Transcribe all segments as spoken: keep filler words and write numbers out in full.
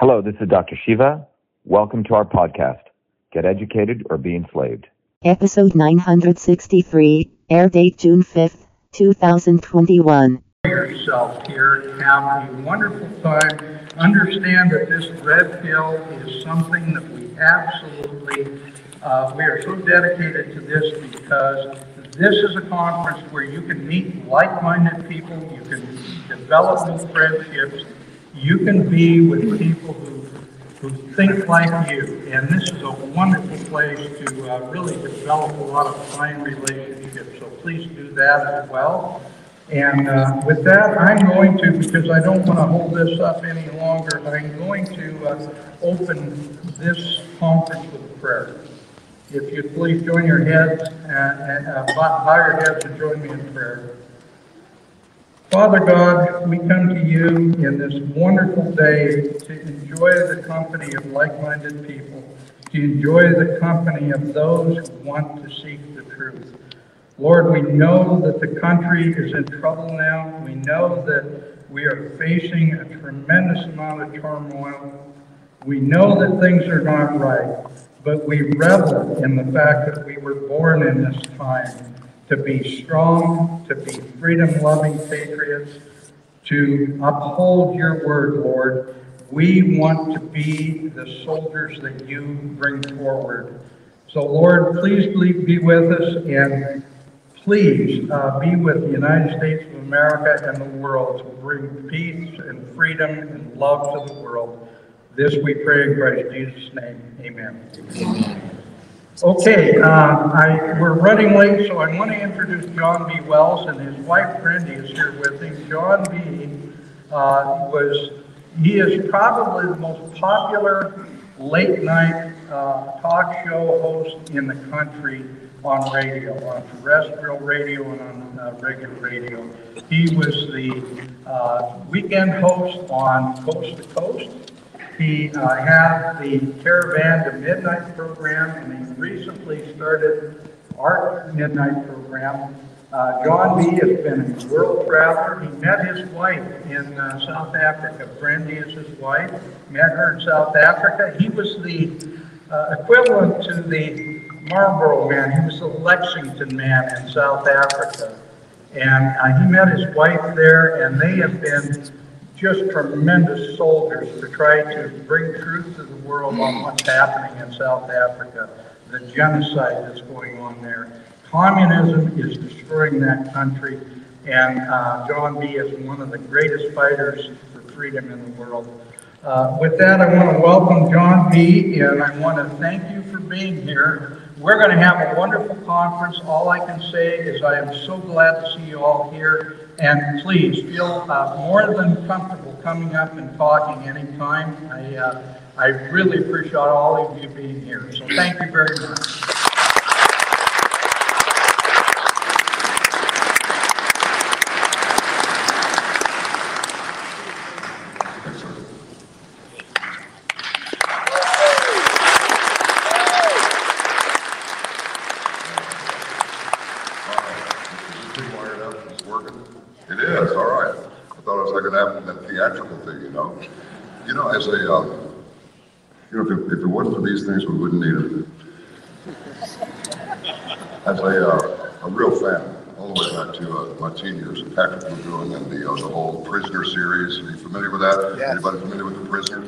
Hello, this is Doctor Shiva. Welcome to our podcast, Get Educated or Be Enslaved. Episode nine hundred sixty-three, air date June fifth, two thousand twenty-one. Yourself here, have a wonderful time. Understand that this red pill is something that we absolutely, uh, we are so dedicated to this because this is a conference where you can meet like-minded people, you can develop new friendships, you can be with people who, who think like you, and this is a wonderful place to uh, really develop a lot of fine relationships, so please do that as well. And uh, with that, I'm going to, because I don't want to hold this up any longer, I'm going to uh, open this conference with prayer. If you'd please join your heads, uh, uh, bow your heads and join me in prayer. Father God, we come to you in this wonderful day to enjoy the company of like-minded people, to enjoy the company of those who want to seek the truth. Lord, we know that the country is in trouble now. We know that we are facing a tremendous amount of turmoil. We know that things are not right, but we revel in the fact that we were born in this time to be strong, to be freedom-loving patriots, to uphold your word, Lord. We want to be the soldiers that you bring forward. So, Lord, please be with us, and please uh, be with the United States of America and the world to bring peace and freedom and love to the world. This we pray in Christ Jesus' name. Amen. Amen. Okay, uh, I, we're running late, so I want to introduce John B. Wells, and his wife Brandy is here with him. John B. Uh, was, he is probably the most popular late-night uh, talk show host in the country on radio, on terrestrial radio and on uh, regular radio. He was the uh, weekend host on Coast to Coast. He uh, had the Caravan to Midnight program, and he recently started our Midnight program. Uh, John B. has been a world traveler. He met his wife in uh, South Africa. Brandy is his wife. Met her in South Africa. He was the uh, equivalent to the Marlboro man. He was the Lexington man in South Africa. And uh, he met his wife there, and they have been just tremendous soldiers to try to bring truth to the world on what's happening in South Africa, the genocide that's going on there. Communism is destroying that country, and uh, John B. is one of the greatest fighters for freedom in the world. Uh, with that, I want to welcome John B., and I want to thank you for being here. We're going to have a wonderful conference. All I can say is I am so glad to see you all here. And please feel uh, more than comfortable coming up and talking anytime. I uh, I really appreciate all of you being here. So thank you very much. As a, uh, you know, if, if it wasn't for these things, we wouldn't need them. As a, uh, a real fan, all the way back to uh, my teen years, Patrick McGoohan and the, uh, the whole Prisoner series. Are you familiar with that? Yes. Anybody familiar with The Prisoner?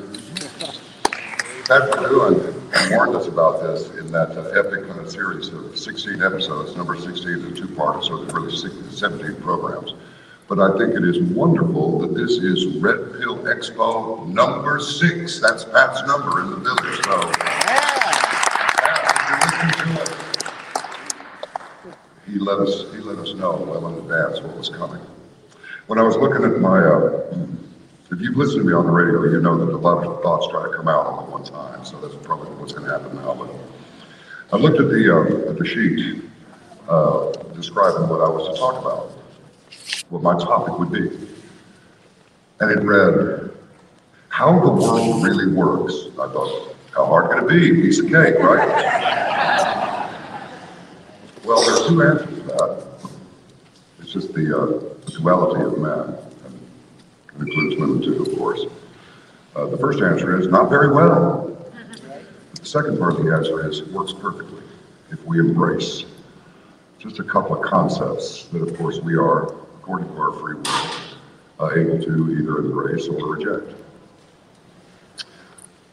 Patrick McGoohan warned us about this in that uh, epic kind of series of sixteen episodes, number sixteen is a two-part, so there's really six, seventeen programs. But I think it is wonderful that this is Red Pill Expo number six. That's Pat's number in the village. So, yeah. he let us he let us know well in advance what was coming. When I was looking at my, uh, if you've listened to me on the radio, you know that a lot of thoughts try to come out all at one time. So that's probably what's going to happen now. But I looked at the uh, at the sheet uh, describing what I was to talk about, what my topic would be. And it read, how the world really works. I thought, how hard can it be? Piece of cake, right? Well, there's two answers to that. It's just the uh, duality of man, and it includes women too, of course. Uh, the first answer is not very well. The second part of the answer is it works perfectly if we embrace just a couple of concepts that, of course, we are, according to our free will, uh, able to either embrace or reject.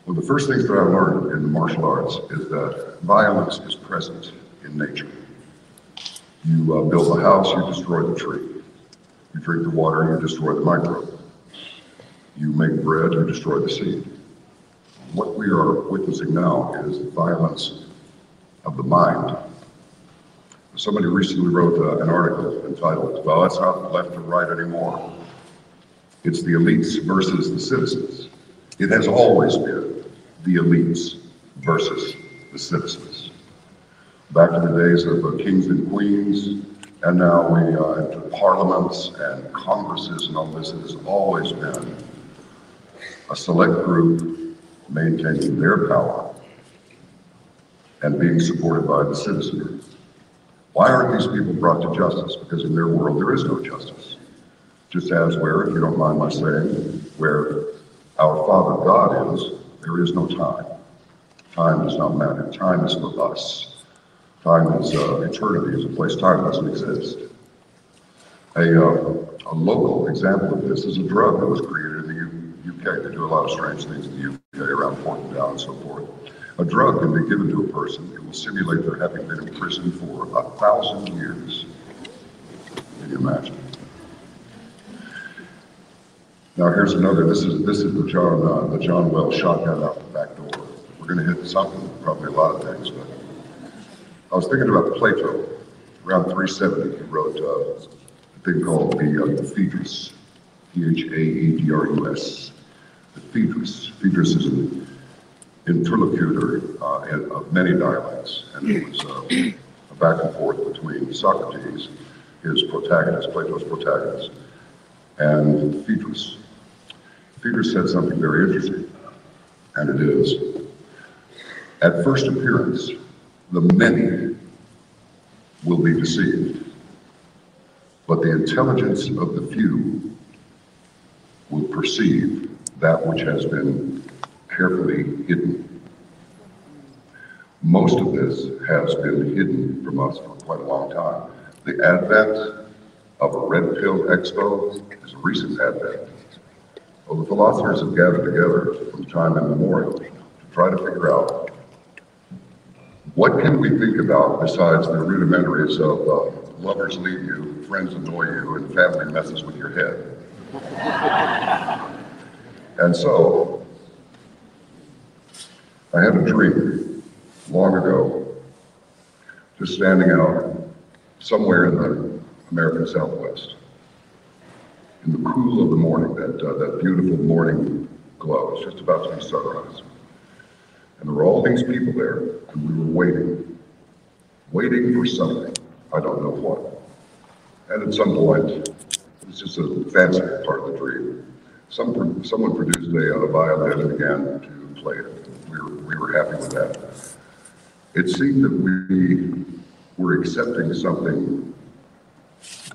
One of the first things that I learned in the martial arts is that violence is present in nature. You uh, build a house, you destroy the tree. You drink the water, you destroy the microbe. You make bread, you destroy the seed. What we are witnessing now is the violence of the mind. Somebody recently wrote uh, an article entitled, well, that's not left or right anymore. It's the elites versus the citizens. It has always been the elites versus the citizens. Back to the days of uh, kings and queens, and now we are uh, into parliaments and congresses and all this. It has always been a select group maintaining their power and being supported by the citizenry. Why aren't these people brought to justice? Because in their world, there is no justice. Just as where, if you don't mind my saying, where our Father God is, there is no time. Time does not matter. Time is for us. Time is, uh, eternity is a place time doesn't exist. A, uh, a local example of this is a drug that was created in the U K. They do a lot of strange things in the U K around Portendale and so forth. A drug can be given to a person. It will simulate their having been in prison for a thousand years. Can you imagine? Now here's another. This is this is the John uh, the John Wells shotgun out the back door. We're going to hit something, probably a lot of things, but. I was thinking about Plato. Around three seventy, he wrote uh, a thing called the uh, Phaedrus, P H A E D R U S. The Phaedrus. Phaedrus is an interlocutor uh, in, of many dialects, and it was uh, a back and forth between Socrates, his protagonist, Plato's protagonist, and Phaedrus. Phaedrus said something very interesting, and it is, at first appearance, the many will be deceived, but the intelligence of the few will perceive that which has been carefully hidden. Most of this has been hidden from us for quite a long time. The advent of a Red Pill Expo is a recent advent. Well, the philosophers have gathered together from time immemorial to try to figure out what can we think about besides the rudimentaries of uh, lovers leave you, friends annoy you, and family messes with your head? And so, I had a dream long ago, just standing out somewhere in the American Southwest, in the cool of the morning, that, uh, that beautiful morning glow. It's just about to be sunrise. And there were all these people there, and we were waiting, waiting for something, I don't know what. And at some point, it was just a fancy part of the dream. Some, someone produced a, a violin and began to play it. We were, we were happy with that. It seemed that we were accepting something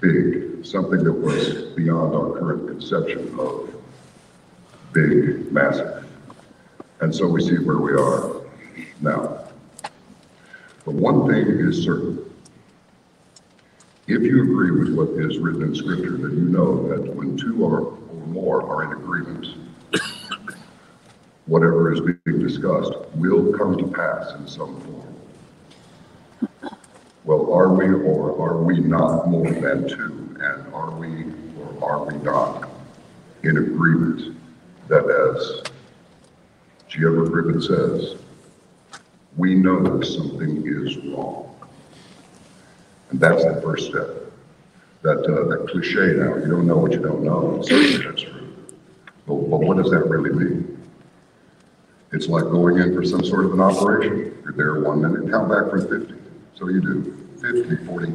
big, something that was beyond our current conception of big, massive. And so we see where we are now. But one thing is certain. If you agree with what is written in Scripture, then you know that when two or more are in agreement, whatever is being discussed will come to pass in some form. Well, are we or are we not more than two? And are we or are we not in agreement that, as G. Edward Griffin says, we know something is wrong. And that's the first step. That, uh, that cliche now, you don't know what you don't know, certainly that's true. But, but what does that really mean? It's like going in for some sort of an operation. You're there one minute, count back from fifty. So you do fifty, forty,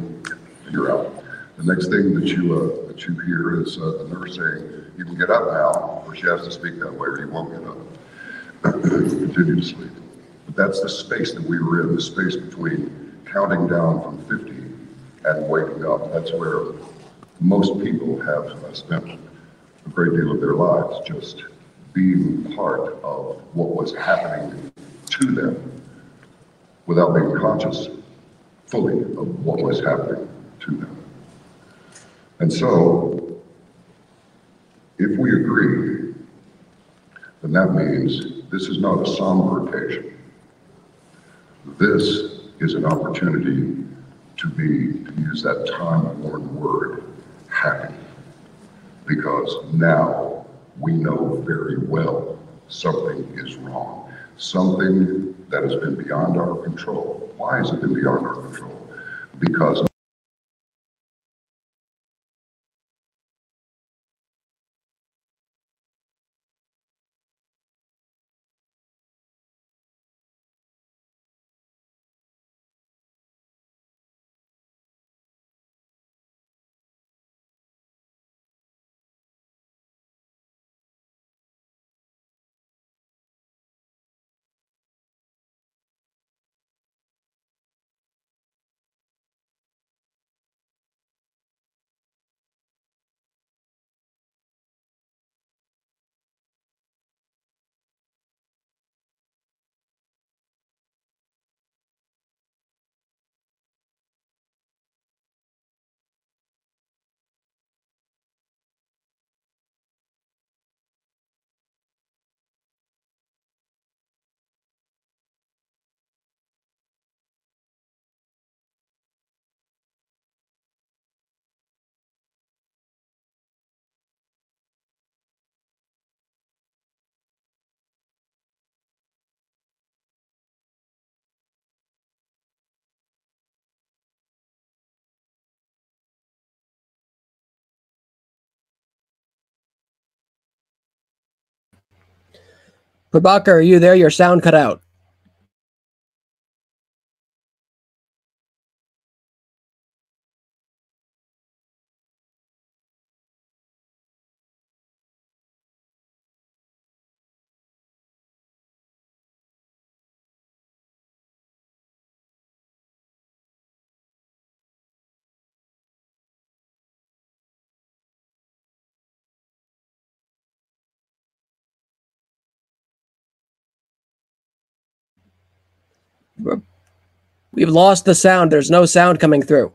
you're out. The next thing that you, uh, that you hear is uh, the nurse saying, you can get up now, or she has to speak that way, or you won't get up. Continue to sleep. But that's the space that we were in, the space between counting down from fifty and waking up. That's where most people have spent a great deal of their lives, just being part of what was happening to them without being conscious fully of what was happening to them. And so, if we agree, then that means this is not a somber occasion. This is an opportunity to be, to use that time-worn word, happy. Because now we know very well something is wrong. Something that has been beyond our control. Why has it been beyond our control? Because Prabhakar, are you there? Your sound cut out. We've lost the sound. There's no sound coming through.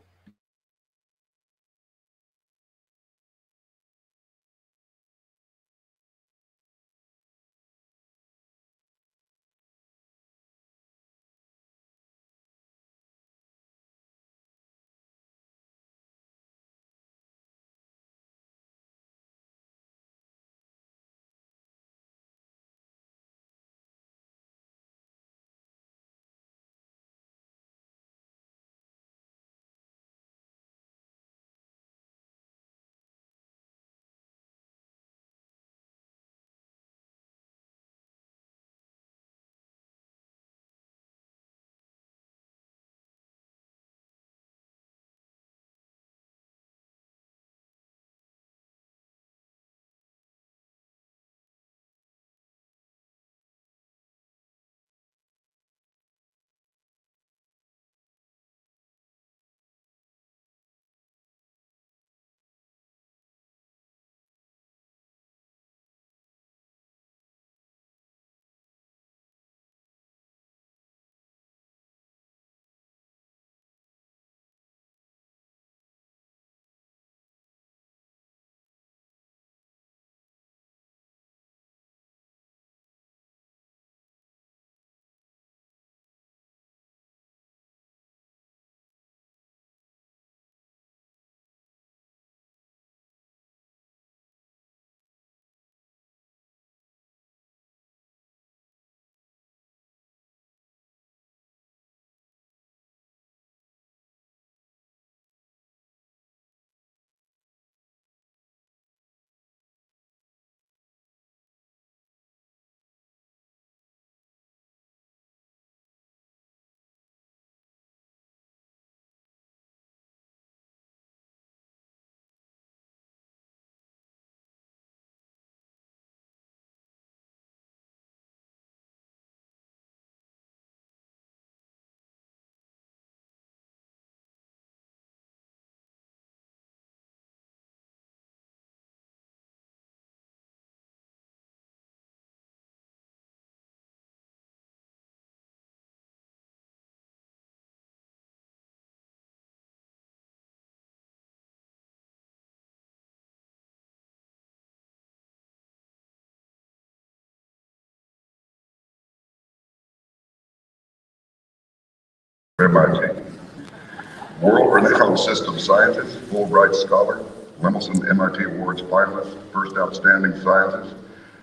M I T. World renowned system scientist, Fulbright Scholar, Lemelson-M I T Awards finalist, first outstanding scientist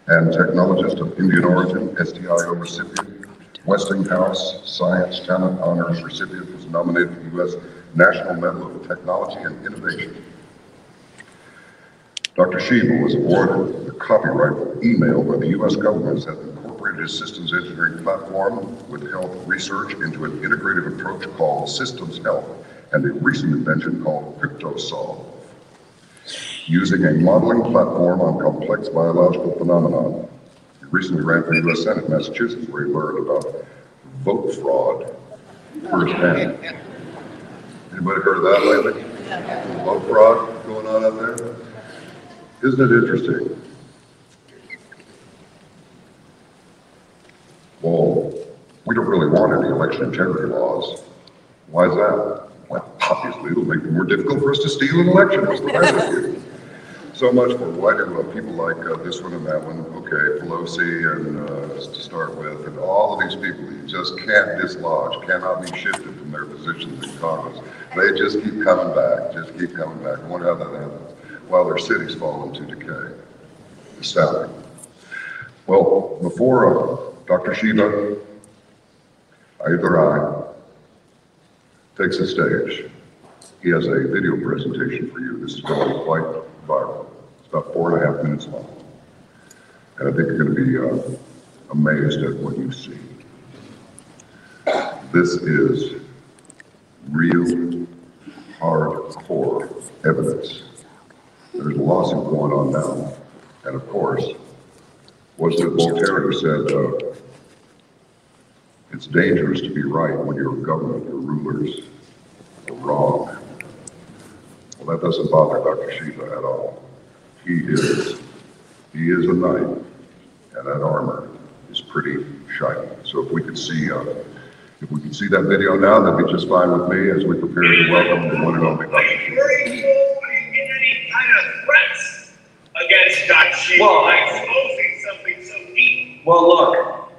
and technologist of Indian origin, S T I O recipient, Westinghouse Science Talent Honors recipient, was nominated for the U S National Medal of Technology and Innovation. Doctor Shiva was awarded the copyright for email by the U S government that incorporated his systems engineering platform with health research into an integrative approach called systems health and a recent invention called Cryptosolve. Using a modeling platform on complex biological phenomena, he recently ran for U S Senate in Massachusetts, where he learned about vote fraud firsthand. Anybody heard of that lately? Vote fraud going on out there? Isn't it interesting? Well, we don't really want any election integrity laws. Why is that? Well, obviously it'll make it more difficult for us to steal an election. What's the matter with you? So much for why do uh, people like uh, this one and that one, okay, Pelosi and uh, just to start with, and all of these people you just can't dislodge, cannot be shifted from their positions in Congress. They just keep coming back, just keep coming back. I wonder how that happens. While their cities fall into decay. Astounding. Well, before uh, Doctor Shiva, either I, takes the stage, he has a video presentation for you. This is going to be quite viral. It's about four and a half minutes long. And I think you're going to be uh, amazed at what you see. This is real, hardcore evidence. There's a lawsuit going on now. And of course, was that Voltaire said, uh, it's dangerous to be right when your government, your rulers are wrong. Well, that doesn't bother Doctor Shiva at all. He is, he is a knight, and that armor is pretty shiny. So if we could see, uh, if we could see that video now, that'd be just fine with me as we prepare to welcome the one and only Doctor Shiva. Against Doctor Shiva, well, by exposing something so deep. Well, look.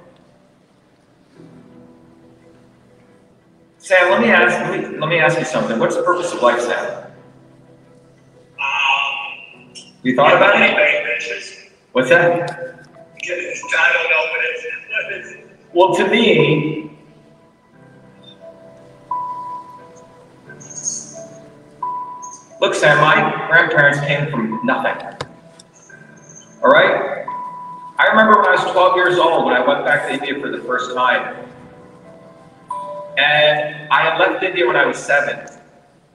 Sam, let me ask let me, let me ask you something. What's the purpose of life, Sam? Um, you thought about it? What's that? I don't know what it's, what it's. Well, to me, look, Sam, my grandparents came from nothing. All right? I remember when I was twelve years old, when I went back to India for the first time. And I had left India when I was seven.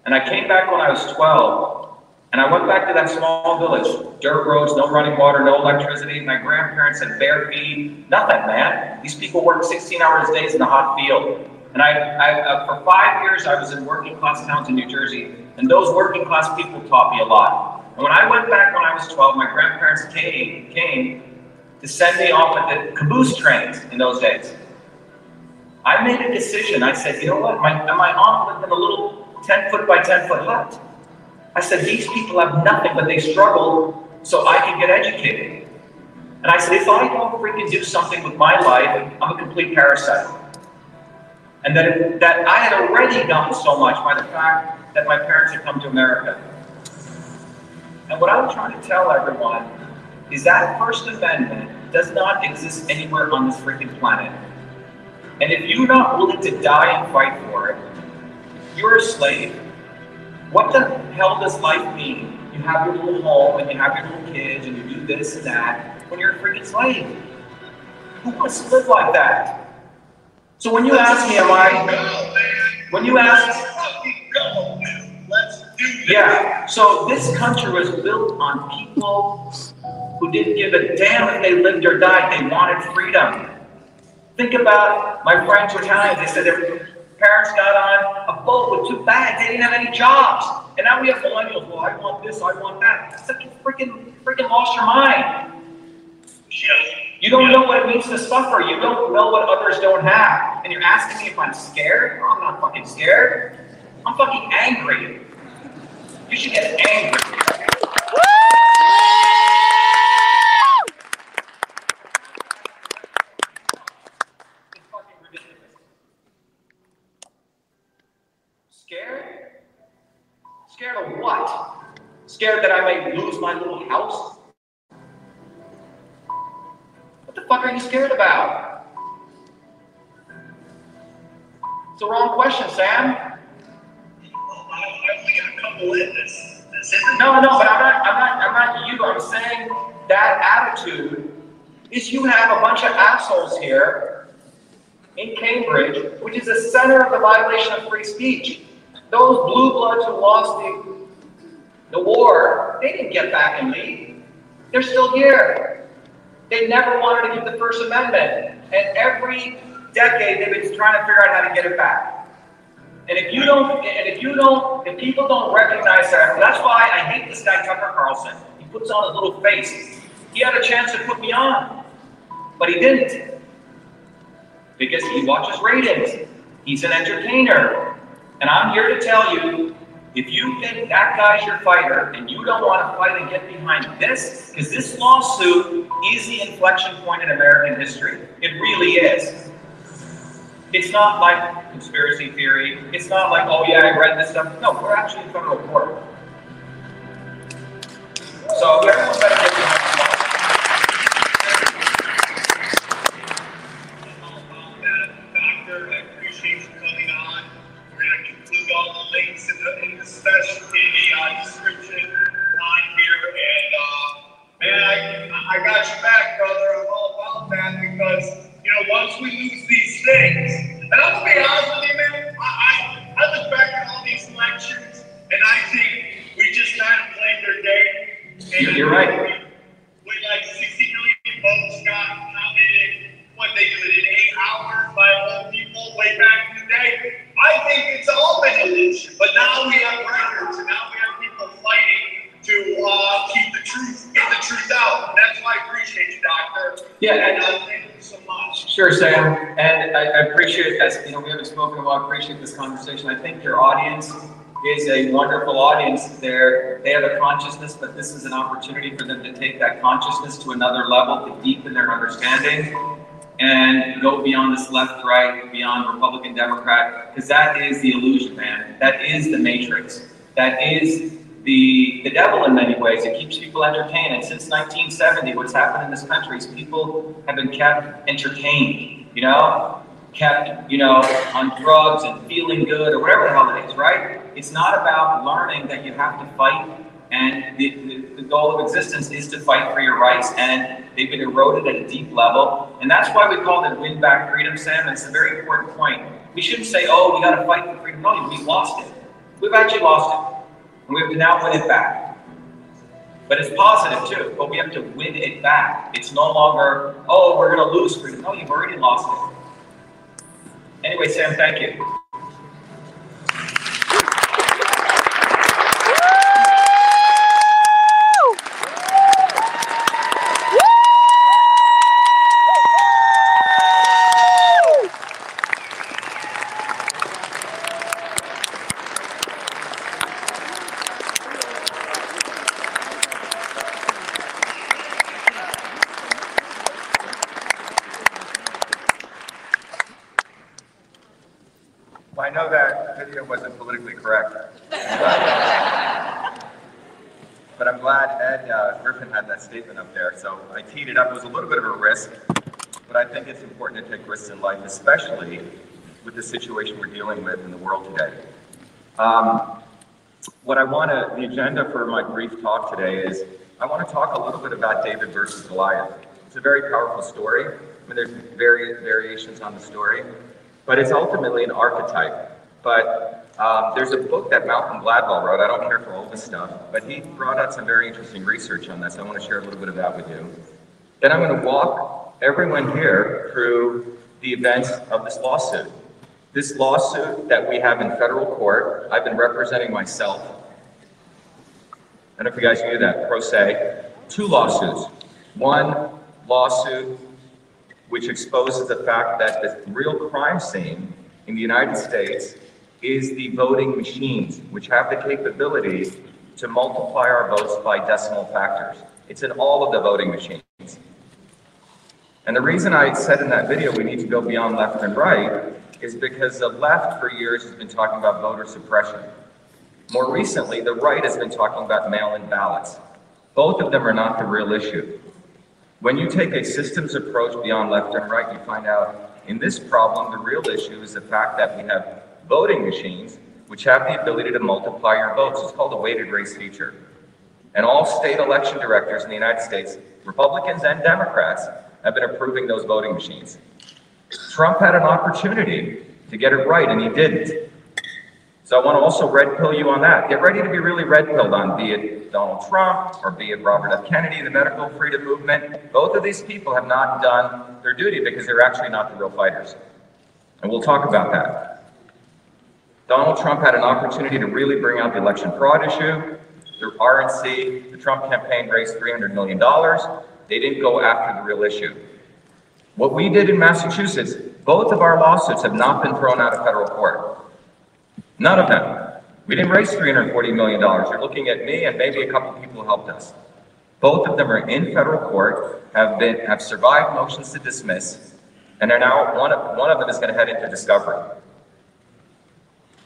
And I came back when I was twelve. And I went back to that small village. Dirt roads, no running water, no electricity. My grandparents had bare feet. Nothing, man. These people worked sixteen hours a day in the hot field. And I, I uh, for five years, I was in working class towns in New Jersey. And those working class people taught me a lot. And when I went back when I was twelve, my grandparents came, came to send me off at the caboose trains in those days. I made a decision. I said, you know what? My, my aunt lived in a little ten foot by ten foot hut. I said, these people have nothing, but they struggle so I can get educated. And I said, if I don't freaking do something with my life, I'm a complete parasite. And that, that I had already gotten so much by the fact that my parents had come to America. And what I'm trying to tell everyone is that First Amendment does not exist anywhere on this freaking planet. And if you're not willing to die and fight for it, you're a slave. What the hell does life mean? You have your little home and you have your little kids and you do this and that when you're a freaking slave. Who wants to live like that? So when you ask me, am I, when you ask, yeah, so this country was built on people who didn't give a damn if they lived or died. They wanted freedom. Think about my friends who were Italians. They said their parents got on a boat with two bags. They didn't have any jobs. And now we have millennials. Well, I want this, I want that. It's like you freaking, freaking lost your mind. You don't know what it means to suffer. You don't know what others don't have. And you're asking me if I'm scared? No, I'm not fucking scared. I'm fucking angry. You should get angry. Scared that I might lose my little house? What the fuck are you scared about? It's the wrong question, Sam. Well, I, I only got a couple in this. this isn't no, no, but I'm not, I'm not, I'm not you. I'm saying that attitude is you have a bunch of assholes here in Cambridge, which is the center of the violation of free speech. Those blue bloods who lost the The war, they didn't get back and leave. They're still here. They never wanted to give the First Amendment. And every decade they've been trying to figure out how to get it back. And if you don't, and if you don't, if people don't recognize that, that's why I hate this guy Tucker Carlson. He puts on his little face. He had a chance to put me on, but he didn't. Because he watches ratings. He's an entertainer. And I'm here to tell you, if you think that guy's your fighter and you don't want to fight and get behind this, because this lawsuit is the inflection point in American history. It really is. It's not like conspiracy theory. It's not like, oh yeah, I read this stuff. No, we're actually in front of a court. So everyone better get behind this lawsuit. Doctor, I appreciate you coming on. We're going to include all the links in the, in the special in the uh, description line here, and uh, man, I, I got you back, brother. I'm all about that because, you know, once we lose these things, and I'm going to be honest with you, man, I, I, I look back at all these lectures, and I think we just kind of played their game. And you're right. We, we like sixty million votes got counted. What they do it in eight hours by old people way back in the day. I think it's all been illusion, but now we have records, and now we have people fighting to uh, keep the truth, get the truth out. That's why I appreciate you, Doctor. Yeah, and I uh, thank you so much. Sure, Sam, and I, I appreciate as you know we haven't spoken a lot. I appreciate this conversation. I think your audience is a wonderful audience. They're, they have a consciousness, but this is an opportunity for them to take that consciousness to another level, to deepen their understanding, and go beyond this left, right, beyond Republican, Democrat, because that is the illusion, man. That is the matrix. That is the the devil in many ways. It keeps people entertained. And since nineteen seventy, what's happened in this country is people have been kept entertained, you know, kept, you know, on drugs and feeling good or whatever the hell it is, right? It's not about learning that you have to fight. And the, the, the goal of existence is to fight for your rights, and they've been eroded at a deep level. And that's why we call it win back freedom, Sam. It's a very important point. We shouldn't say, oh, we got to fight for freedom. No, we lost it. We've actually lost it. And we have to now win it back. But it's positive, too. But we have to win it back. It's no longer, oh, we're going to lose freedom. No, you've already lost it. Anyway, Sam, thank you. Statement up there. So I teed it up. It was a little bit of a risk, but I think it's important to take risks in life, especially with the situation we're dealing with in the world today. Um, what I want to, the agenda for my brief talk today is I want to talk a little bit about David versus Goliath. It's a very powerful story. I mean, there's various variations on the story, but it's ultimately an archetype. But um, there's a book that Malcolm Gladwell wrote. I don't care for all this stuff, but he brought out some very interesting research on this. I want to share a little bit of that with you. Then I'm going to walk everyone here through the events of this lawsuit. This lawsuit that we have in federal court, I've been representing myself. I don't know if you guys knew that, pro se. Two lawsuits. One lawsuit which exposes the fact that the real crime scene in the United States is the voting machines, which have the capability to multiply our votes by decimal factors. It's in all of the voting machines. And the reason I said in that video we need to go beyond left and right is because the left for years has been talking about voter suppression. More recently, the right has been talking about mail-in ballots. Both of them are not the real issue. When you take a systems approach beyond left and right, you find out in this problem, the real issue is the fact that we have voting machines which have the ability to multiply your votes. It's called a weighted race feature. And all state election directors in the United States, Republicans and Democrats, have been approving those voting machines. Trump had an opportunity to get it right, and he didn't. So I want to also red pill you on that. Get ready to be really red pilled on, be it Donald Trump or be it Robert F. Kennedy, the medical freedom movement. Both of these people have not done their duty because they're actually not the real fighters. And we'll talk about that. Donald Trump had an opportunity to really bring out the election fraud issue. Through R N C, the Trump campaign raised three hundred million dollars. They didn't go after the real issue. What we did in Massachusetts, both of our lawsuits have not been thrown out of federal court. None of them. We didn't raise three hundred forty million dollars. You're looking at me and maybe a couple people helped us. Both of them are in federal court, have been have survived motions to dismiss, and are now, one of, one of them is gonna head into discovery.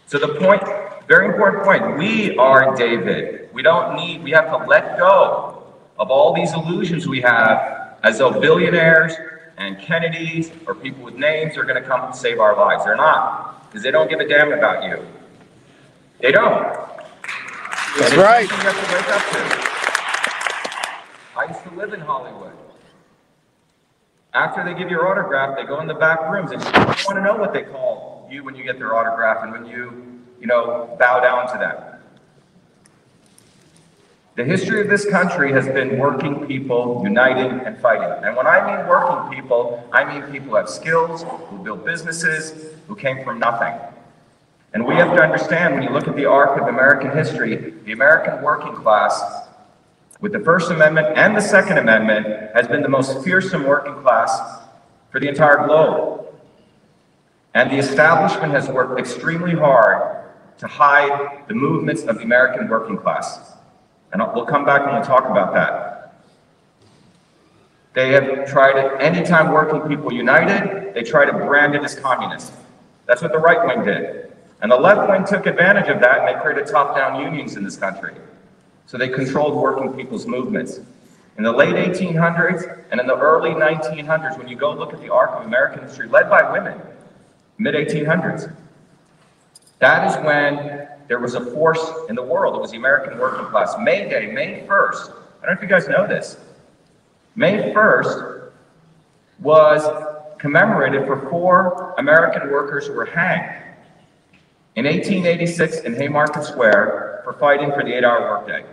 So the point, very important point, we are David. We don't need, we have to let go of all these illusions we have as though billionaires and Kennedys or people with names are gonna come and save our lives. They're not. Because they don't give a damn about you. They don't. That's right. You have to wake up to. I used to live in Hollywood. After they give your autograph, they go in the back rooms and you want to know what they call you when you get their autograph and when you, you know, bow down to them. The history of this country has been working people uniting and fighting. And when I mean working people, I mean people who have skills, who build businesses, who came from nothing. And we have to understand, when you look at the arc of American history, the American working class, with the First Amendment and the Second Amendment, has been the most fearsome working class for the entire globe. And the establishment has worked extremely hard to hide the movements of the American working class. And we'll come back and we'll talk about that. They have tried it, anytime working people united, they try to brand it as communist. That's what the right wing did. And the left wing took advantage of that, and they created top-down unions in this country. So they controlled working people's movements. In the late eighteen hundreds and in the early nineteen hundreds, when you go look at the arc of American history, led by women, mid eighteen hundreds, that is when there was a force in the world. It was the American working class. May Day, May first, I don't know if you guys know this, May first was commemorated for four American workers who were hanged in eighteen eighty-six in Haymarket Square for fighting for the eight-hour workday.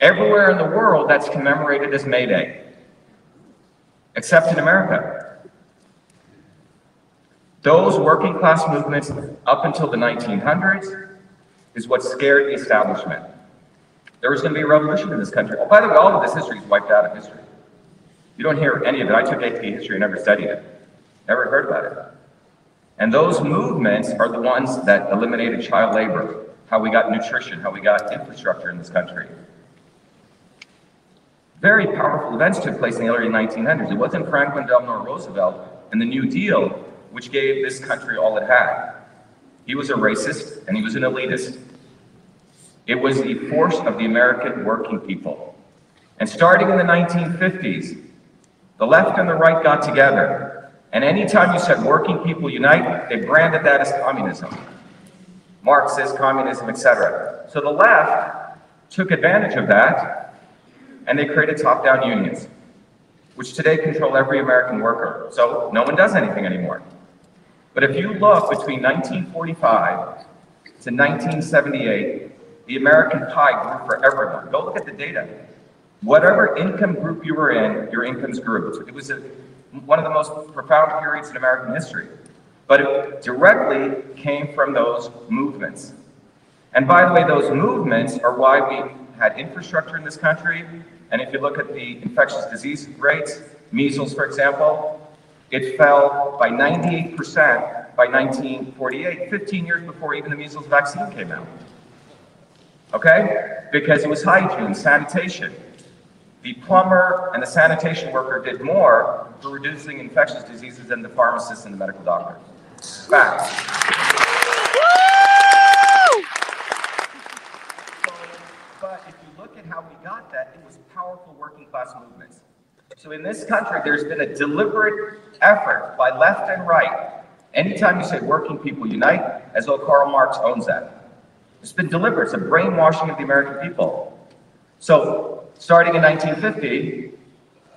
Everywhere in the world, that's commemorated as May Day, except in America. Those working class movements up until the nineteen hundreds, is what scared the establishment. There was going to be a revolution in this country. Oh, by the way, all of this history is wiped out of history. You don't hear any of it. I took A P history and never studied it. Never heard about it. And those movements are the ones that eliminated child labor, how we got nutrition, how we got infrastructure in this country. Very powerful events took place in the early nineteen hundreds. It wasn't Franklin Delano Roosevelt and the New Deal which gave this country all it had. He was a racist and he was an elitist. It was the force of the American working people. And starting in the nineteen fifties, the left and the right got together. And anytime you said working people unite, they branded that as communism. Marx says communism, et cetera. So the left took advantage of that and they created top-down unions, which today control every American worker. So no one does anything anymore. But if you look between nineteen forty-five to nineteen seventy-eight, the American pie grew for everyone. Go look at the data. Whatever income group you were in, your incomes grew. It was a, one of the most profound periods in American history. But it directly came from those movements. And by the way, those movements are why we had infrastructure in this country. And if you look at the infectious disease rates, measles, for example, it fell by ninety-eight percent by nineteen forty-eight, fifteen years before even the measles vaccine came out. Okay? Because it was hygiene, sanitation. The plumber and the sanitation worker did more for reducing infectious diseases than the pharmacist and the medical doctor. Facts. at how we got that, it was powerful working class movements. So in this country, there's been a deliberate effort by left and right. Anytime you say working people unite, as though Karl Marx owns that. It's been deliberate, it's a brainwashing of the American people. So starting in nineteen fifty,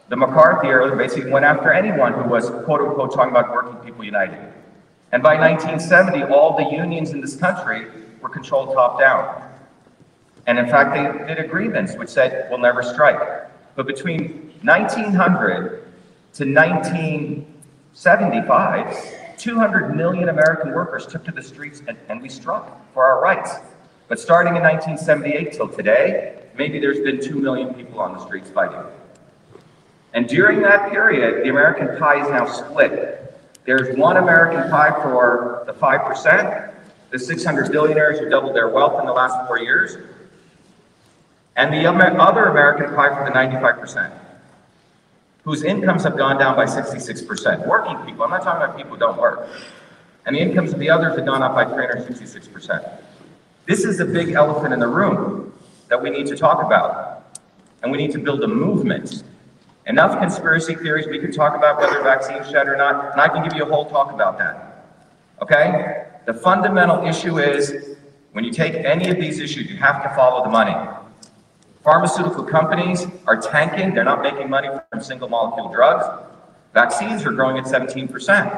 the McCarthy era basically went after anyone who was quote unquote talking about working people united. And by nineteen seventy, all the unions in this country were controlled top down. And in fact, they did agreements which said, we'll never strike. But between nineteen hundred to nineteen seventy-five, two hundred million American workers took to the streets and, and we struck for our rights. But starting in nineteen seventy-eight till today, maybe there's been two million people on the streets fighting. And during that period, the American pie is now split. There's one American pie for the five percent, the six hundred billionaires who doubled their wealth in the last four years, and the other American pie for the ninety-five percent, whose incomes have gone down by sixty-six percent. Working people, I'm not talking about people who don't work. And the incomes of the others have gone up by three hundred sixty-six percent. This is the big elephant in the room that we need to talk about. And we need to build a movement. Enough conspiracy theories, we can talk about whether vaccines shed or not, and I can give you a whole talk about that, okay? The fundamental issue is, when you take any of these issues, you have to follow the money. Pharmaceutical companies are tanking, they're not making money from single molecule drugs. Vaccines are growing at seventeen percent.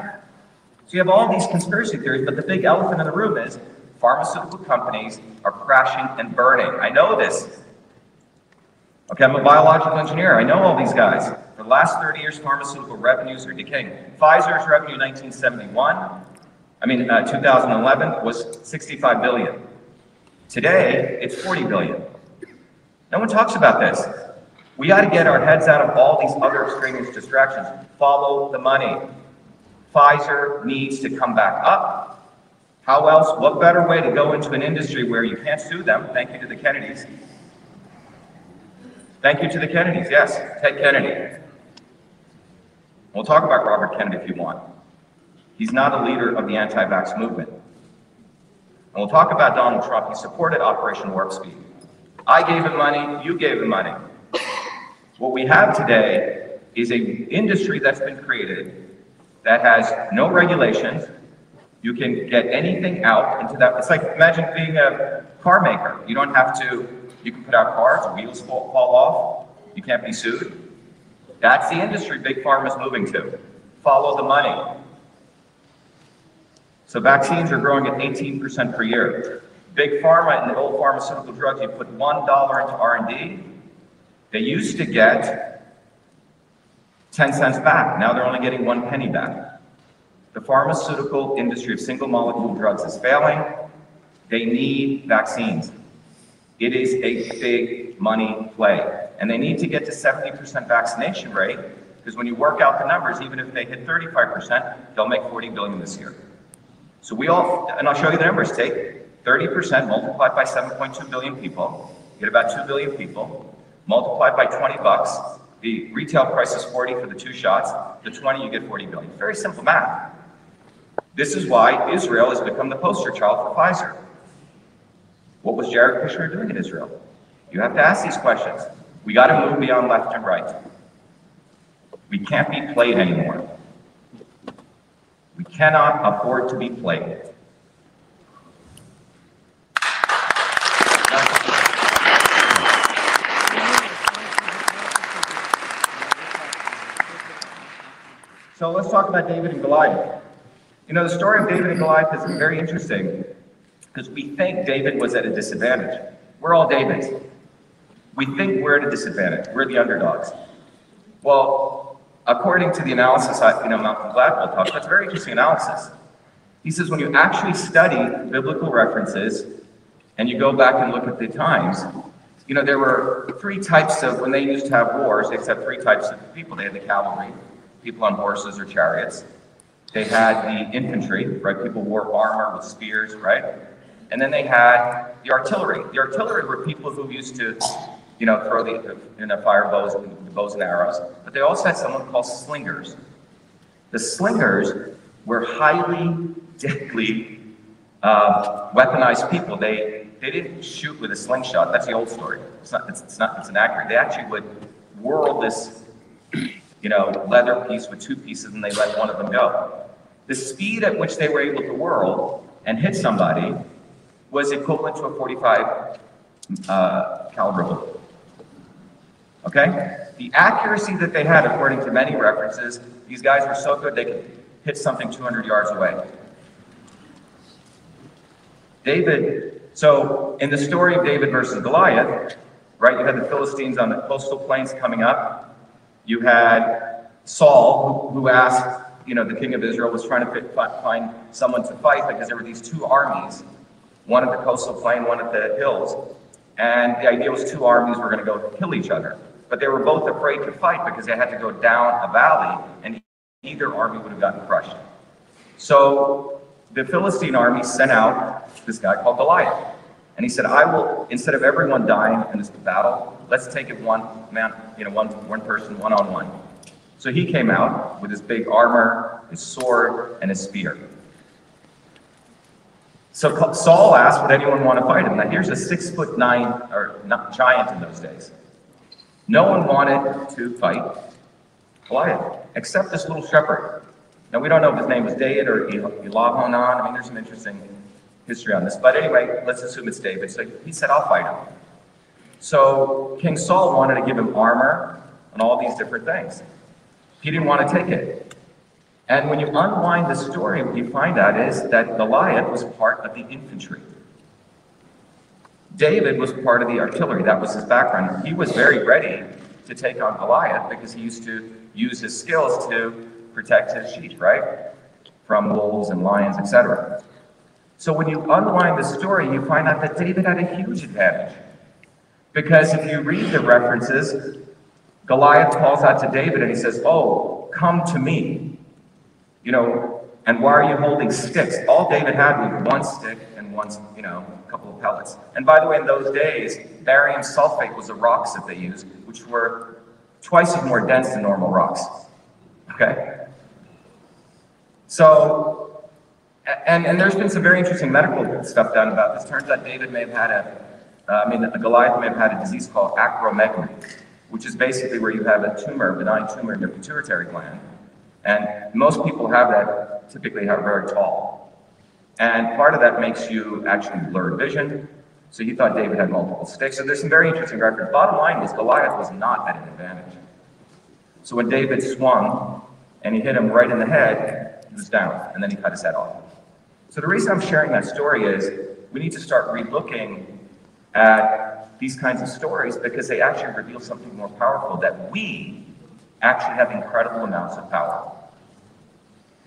So you have all these conspiracy theories, but the big elephant in the room is, pharmaceutical companies are crashing and burning. I know this. Okay, I'm a biological engineer, I know all these guys. For the last thirty years, pharmaceutical revenues are decaying. Pfizer's revenue in nineteen seventy-one, I mean, uh, two thousand eleven was sixty-five billion. Today, it's forty billion. No one talks about this. We gotta get our heads out of all these other extraneous distractions. Follow the money. Pfizer needs to come back up. How else, what better way to go into an industry where you can't sue them, thank you to the Kennedys, Thank you to the Kennedys, yes, Ted Kennedy. We'll talk about Robert Kennedy if you want. He's not a leader of the anti-vax movement. And we'll talk about Donald Trump. He supported Operation Warp Speed. I gave him money, you gave him money. What we have today is an industry that's been created that has no regulations. You can get anything out into that. It's like, imagine being a car maker. You don't have to You can put out cars, wheels fall, fall off, you can't be sued. That's the industry Big Pharma is moving to. Follow the money. So vaccines are growing at eighteen percent per year. Big Pharma and the old pharmaceutical drugs, you put one dollar into R and D, they used to get ten cents back. Now they're only getting one penny back. The pharmaceutical industry of single molecule drugs is failing. They need vaccines. It is a big money play. And they need to get to seventy percent vaccination rate, because when you work out the numbers, even if they hit thirty-five percent, they'll make forty billion this year. So we all, and I'll show you the numbers, take thirty percent multiplied by seven point two billion people, get about two billion people, multiplied by twenty bucks, the retail price is forty for the two shots, the twenty you get forty billion. Very simple math. This is why Israel has become the poster child for Pfizer. What was Jared Kushner doing in Israel? You have to ask these questions. We got to move beyond left and right. We can't be played anymore. We cannot afford to be played. So let's talk about David and Goliath. You know, the story of David and Goliath is very interesting, because we think David was at a disadvantage. We're all Davids. We think we're at a disadvantage. We're the underdogs. Well, according to the analysis, I, you know, Malcolm Gladwell talked, that's a very interesting analysis. He says when you actually study biblical references and you go back and look at the times, you know, there were three types of, when they used to have wars, they had three types of people. They had the cavalry, people on horses or chariots. They had the infantry, right? People wore armor with spears, right? And then they had the artillery. The artillery were people who used to, you know, throw the, you know, fire bows, the bows and arrows. But they also had someone called slingers. The slingers were highly deadly uh, weaponized people. They they didn't shoot with a slingshot. That's the old story. It's not. It's, it's not. It's inaccurate. They actually would whirl this, you know, leather piece with two pieces, and they let one of them go. The speed at which they were able to whirl and hit somebody was equivalent to a forty-five uh, caliber bullet. Okay. The accuracy that they had, according to many references, these guys were so good they could hit something two hundred yards away. David, so in the story of David versus Goliath, right, you had the Philistines on the coastal plains coming up. You had Saul, who asked, you know, the king of Israel was trying to fit, find someone to fight because there were these two armies, one at the coastal plain, one at the hills. And the idea was two armies were going to go kill each other. But they were both afraid to fight because they had to go down a valley and either army would have gotten crushed. So the Philistine army sent out this guy called Goliath. And he said, I will, instead of everyone dying in this battle, let's take it one man, you know, one, one person, one on one. So he came out with his big armor, his sword, and his spear. So Saul asked, would anyone want to fight him? Now here's a six foot nine, or not giant in those days. No one wanted to fight Goliath, except this little shepherd. Now, we don't know if his name was David or Elhanan. I mean, there's some interesting history on this. But anyway, let's assume it's David. So he said, I'll fight him. So King Saul wanted to give him armor and all these different things. He didn't want to take it. And when you unwind the story, what you find out is that Goliath was part of the infantry. David was part of the artillery. That was his background. He was very ready to take on Goliath because he used to use his skills to protect his sheep, right? From wolves and lions, et cetera. So when you unwind the story, you find out that David had a huge advantage. Because if you read the references, Goliath calls out to David and he says, oh, come to me. You know, and why are you holding sticks? All David had was one stick and one, you know, a couple of pellets. And by the way, in those days, barium sulfate was the rocks that they used, which were twice as more dense than normal rocks. Okay? So, and, and there's been some very interesting medical stuff done about this. Turns out David may have had a, uh, I mean, a Goliath may have had a disease called acromegaly, which is basically where you have a tumor, benign tumor in your pituitary gland. And most people have that, typically are very tall. And part of that makes you actually blurred vision. So he thought David had multiple sticks. So there's some very interesting records. Bottom line is Goliath was not at an advantage. So when David swung and he hit him right in the head, he was down, and then he cut his head off. So the reason I'm sharing that story is we need to start relooking at these kinds of stories because they actually reveal something more powerful, that we actually have incredible amounts of power.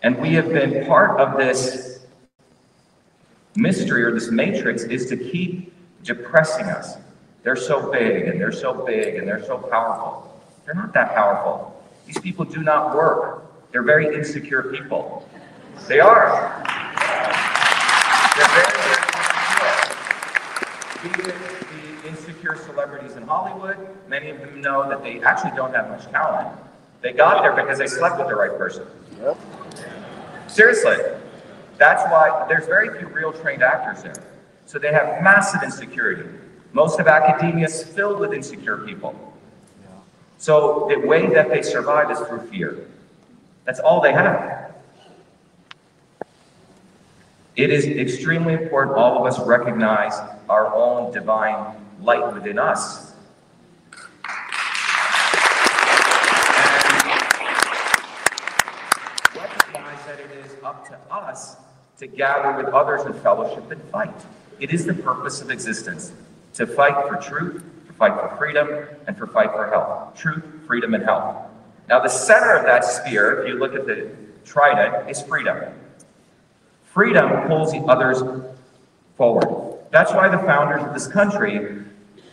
And we have been part of this mystery or this matrix is to keep depressing us. They're so big, and they're so big, and they're so powerful. They're not that powerful. These people do not work. They're very insecure people. They are. They're very, very insecure. Even the insecure celebrities in Hollywood, many of them know that they actually don't have much talent. They got there because they slept with the right person. Seriously. That's why there's very few real trained actors there. So they have massive insecurity. Most of academia is filled with insecure people. So the way that they survive is through fear. That's all they have. It is extremely important all of us recognize our own divine light within us. And recognize that it is up to us to gather with others in fellowship and fight. It is the purpose of existence, to fight for truth, fight for freedom, and for fight for health. Truth, freedom, and health. Now, the center of that sphere, if you look at the trident, is freedom. Freedom pulls the others forward. That's why the founders of this country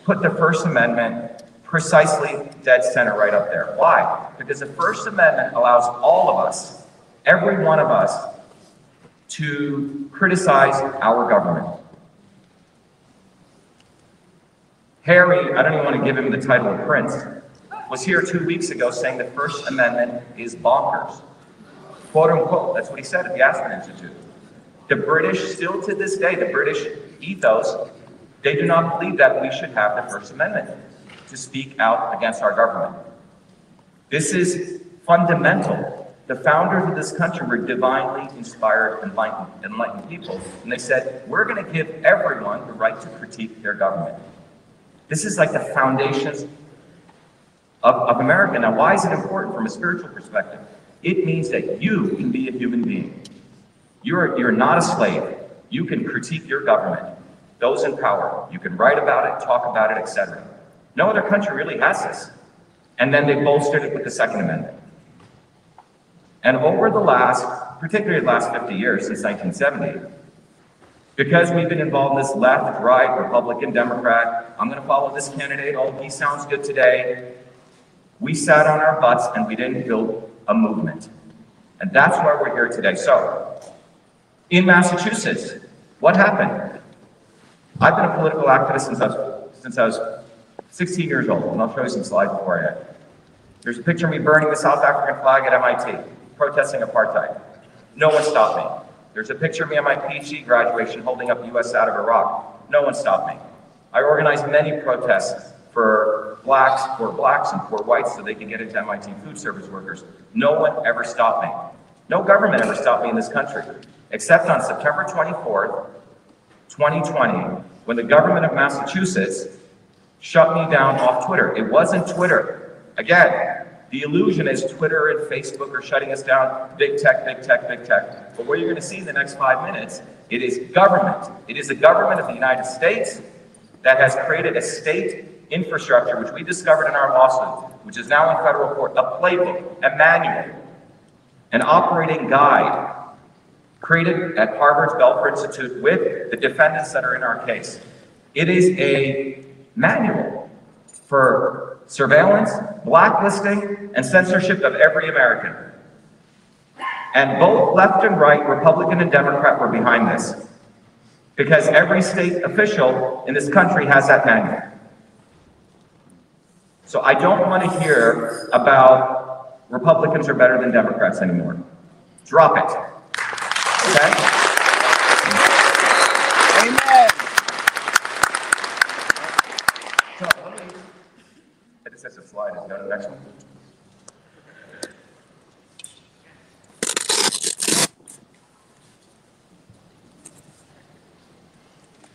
put the First Amendment precisely dead center right up there. Why? Because the First Amendment allows all of us, every one of us, to criticize our government. Harry, I don't even want to give him the title of prince, was here two weeks ago saying the First Amendment is bonkers. Quote unquote, that's what he said at the Aspen Institute. The British, still to this day, the British ethos They do not believe that we should have the First Amendment to speak out against our government. This is fundamental. The founders of this country were divinely inspired, enlightened, enlightened people, and they said, we're gonna give everyone the right to critique their government. This is like the foundations of, of America. Now, why is it important from a spiritual perspective? It means that you can be a human being. You're, you're not a slave. You can critique your government, those in power. You can write about it, talk about it, et cetera. No other country really has this. And then they bolstered it with the Second Amendment. And over the last, particularly the last fifty years, since nineteen seventy, because we've been involved in this left, right, Republican, Democrat, I'm gonna follow this candidate, oh, he sounds good today. We sat on our butts and we didn't build a movement. And that's why we're here today. So, in Massachusetts, what happened? I've been a political activist since I was, since I was sixteen years old, and I'll show you some slides for you. There's a picture of me burning the South African flag at M I T, protesting apartheid. No one stopped me. There's a picture of me at my PhD graduation holding up U S out of Iraq. No one stopped me. I organized many protests for blacks, for blacks and for whites so they could get into M I T, food service workers. No one ever stopped me. No government ever stopped me in this country, except on September twenty-fourth, twenty twenty, when the government of Massachusetts shut me down off Twitter. It wasn't Twitter. Again, the illusion is Twitter and Facebook are shutting us down. Big tech, big tech, big tech. But what you're gonna see in the next five minutes, it is government. It is the government of the United States that has created a state infrastructure, which we discovered in our lawsuit, which is now in federal court, a playbook, a manual, an operating guide created at Harvard's Belfer Institute with the defendants that are in our case. It is a manual for surveillance, blacklisting, and censorship of every American. And both left and right, Republican and Democrat, were behind this because every state official in this country has that manual. So I don't want to hear about Republicans are better than Democrats anymore. Drop it. Okay? Amen. So let me, I just have to slide and go to the next one.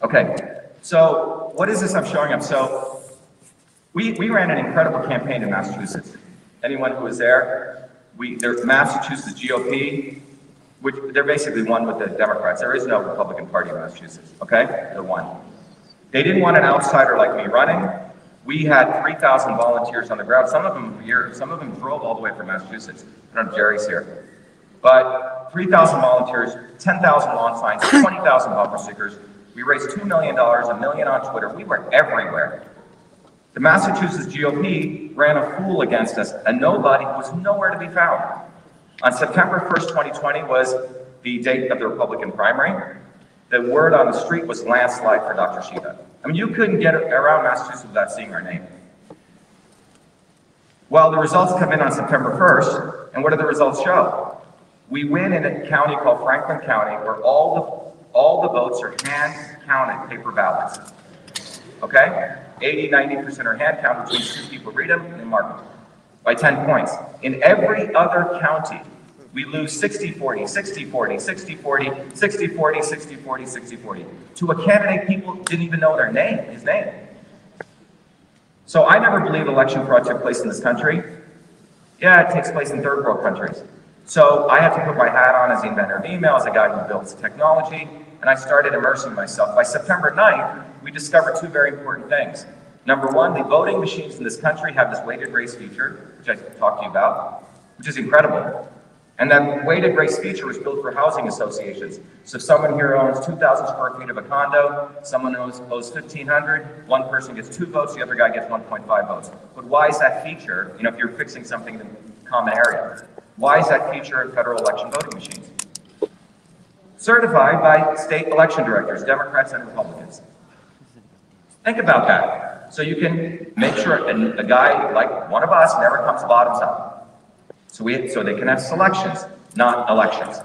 Okay, so what is this I'm showing up? So we, we ran an incredible campaign in Massachusetts. Anyone who was there, we, there's Massachusetts G O P, which they're basically one with the Democrats. There is no Republican Party in Massachusetts, okay? They're one. They didn't want an outsider like me running. We had three thousand volunteers on the ground, some of them here, some of them drove all the way from Massachusetts. I don't know if Jerry's here. But three thousand volunteers, ten thousand lawn signs, twenty thousand bumper stickers. We raised two million dollars, a million on Twitter. We were everywhere. The Massachusetts G O P ran a fool against us, and nobody was nowhere to be found. On September first, twenty twenty was the date of the Republican primary. The word on the street was landslide for Doctor Shiva. I mean, you couldn't get around Massachusetts without seeing her name. Well, the results come in on September first, and what do the results show? We win in a county called Franklin County, where all the, all the votes are hand-counted paper ballots, okay? eighty, ninety percent are hand-counted, which means two people read them and they mark them by ten points. In every other county, we lose sixty forty, sixty forty, sixty forty, sixty forty, sixty forty, sixty forty, to a candidate people didn't even know their name, his name. So I never believed election fraud took place in this country. Yeah, it takes place in third world countries. So I had to put my hat on as the inventor of email, as a guy who builds technology, and I started immersing myself. By September ninth, we discovered two very important things. Number one, the voting machines in this country have this weighted race feature, which I talked to you about, which is incredible. And that weighted race feature was built for housing associations. So if someone here owns two thousand square feet of a condo, someone owns, owes fifteen hundred, one person gets two votes, the other guy gets one point five votes. But why is that feature, you know, if you're fixing something in a common area, why is that feature in federal election voting machines? Certified by state election directors, Democrats and Republicans. Think about that. So you can make sure a guy like one of us never comes bottoms up. So we, so they can have selections, not elections.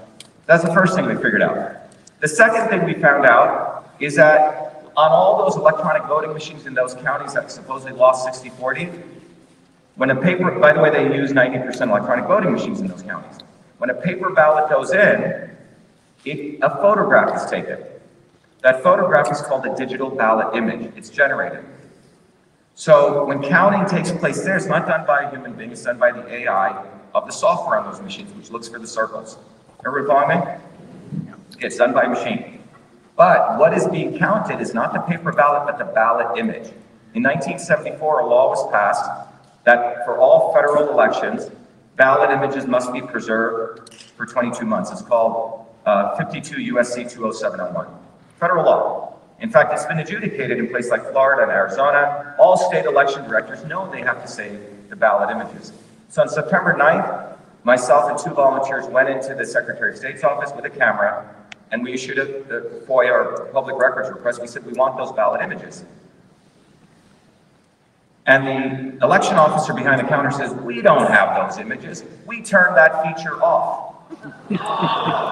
That's the first thing we figured out. The second thing we found out is that on all those electronic voting machines in those counties that supposedly lost sixty forty, when a paper, by the way, they use ninety percent electronic voting machines in those counties. When a paper ballot goes in, it, a photograph is taken. That photograph is called a digital ballot image. It's generated. So when counting takes place there, it's not done by a human being, it's done by the A I of the software on those machines, which looks for the circles. Remember bombing? It's done by a machine. But what is being counted is not the paper ballot, but the ballot image. In nineteen seventy-four, a law was passed that for all federal elections, ballot images must be preserved for twenty-two months. It's called uh, fifty-two U S C two oh seven oh one, federal law. In fact, it's been adjudicated in places like Florida and Arizona. All state election directors know they have to save the ballot images. So on September ninth, myself and two volunteers went into the Secretary of State's office with a camera, and we issued a, a F O I A, or public records request. We said, we want those ballot images. And the election officer behind the counter says, we don't have those images. We turned that feature off.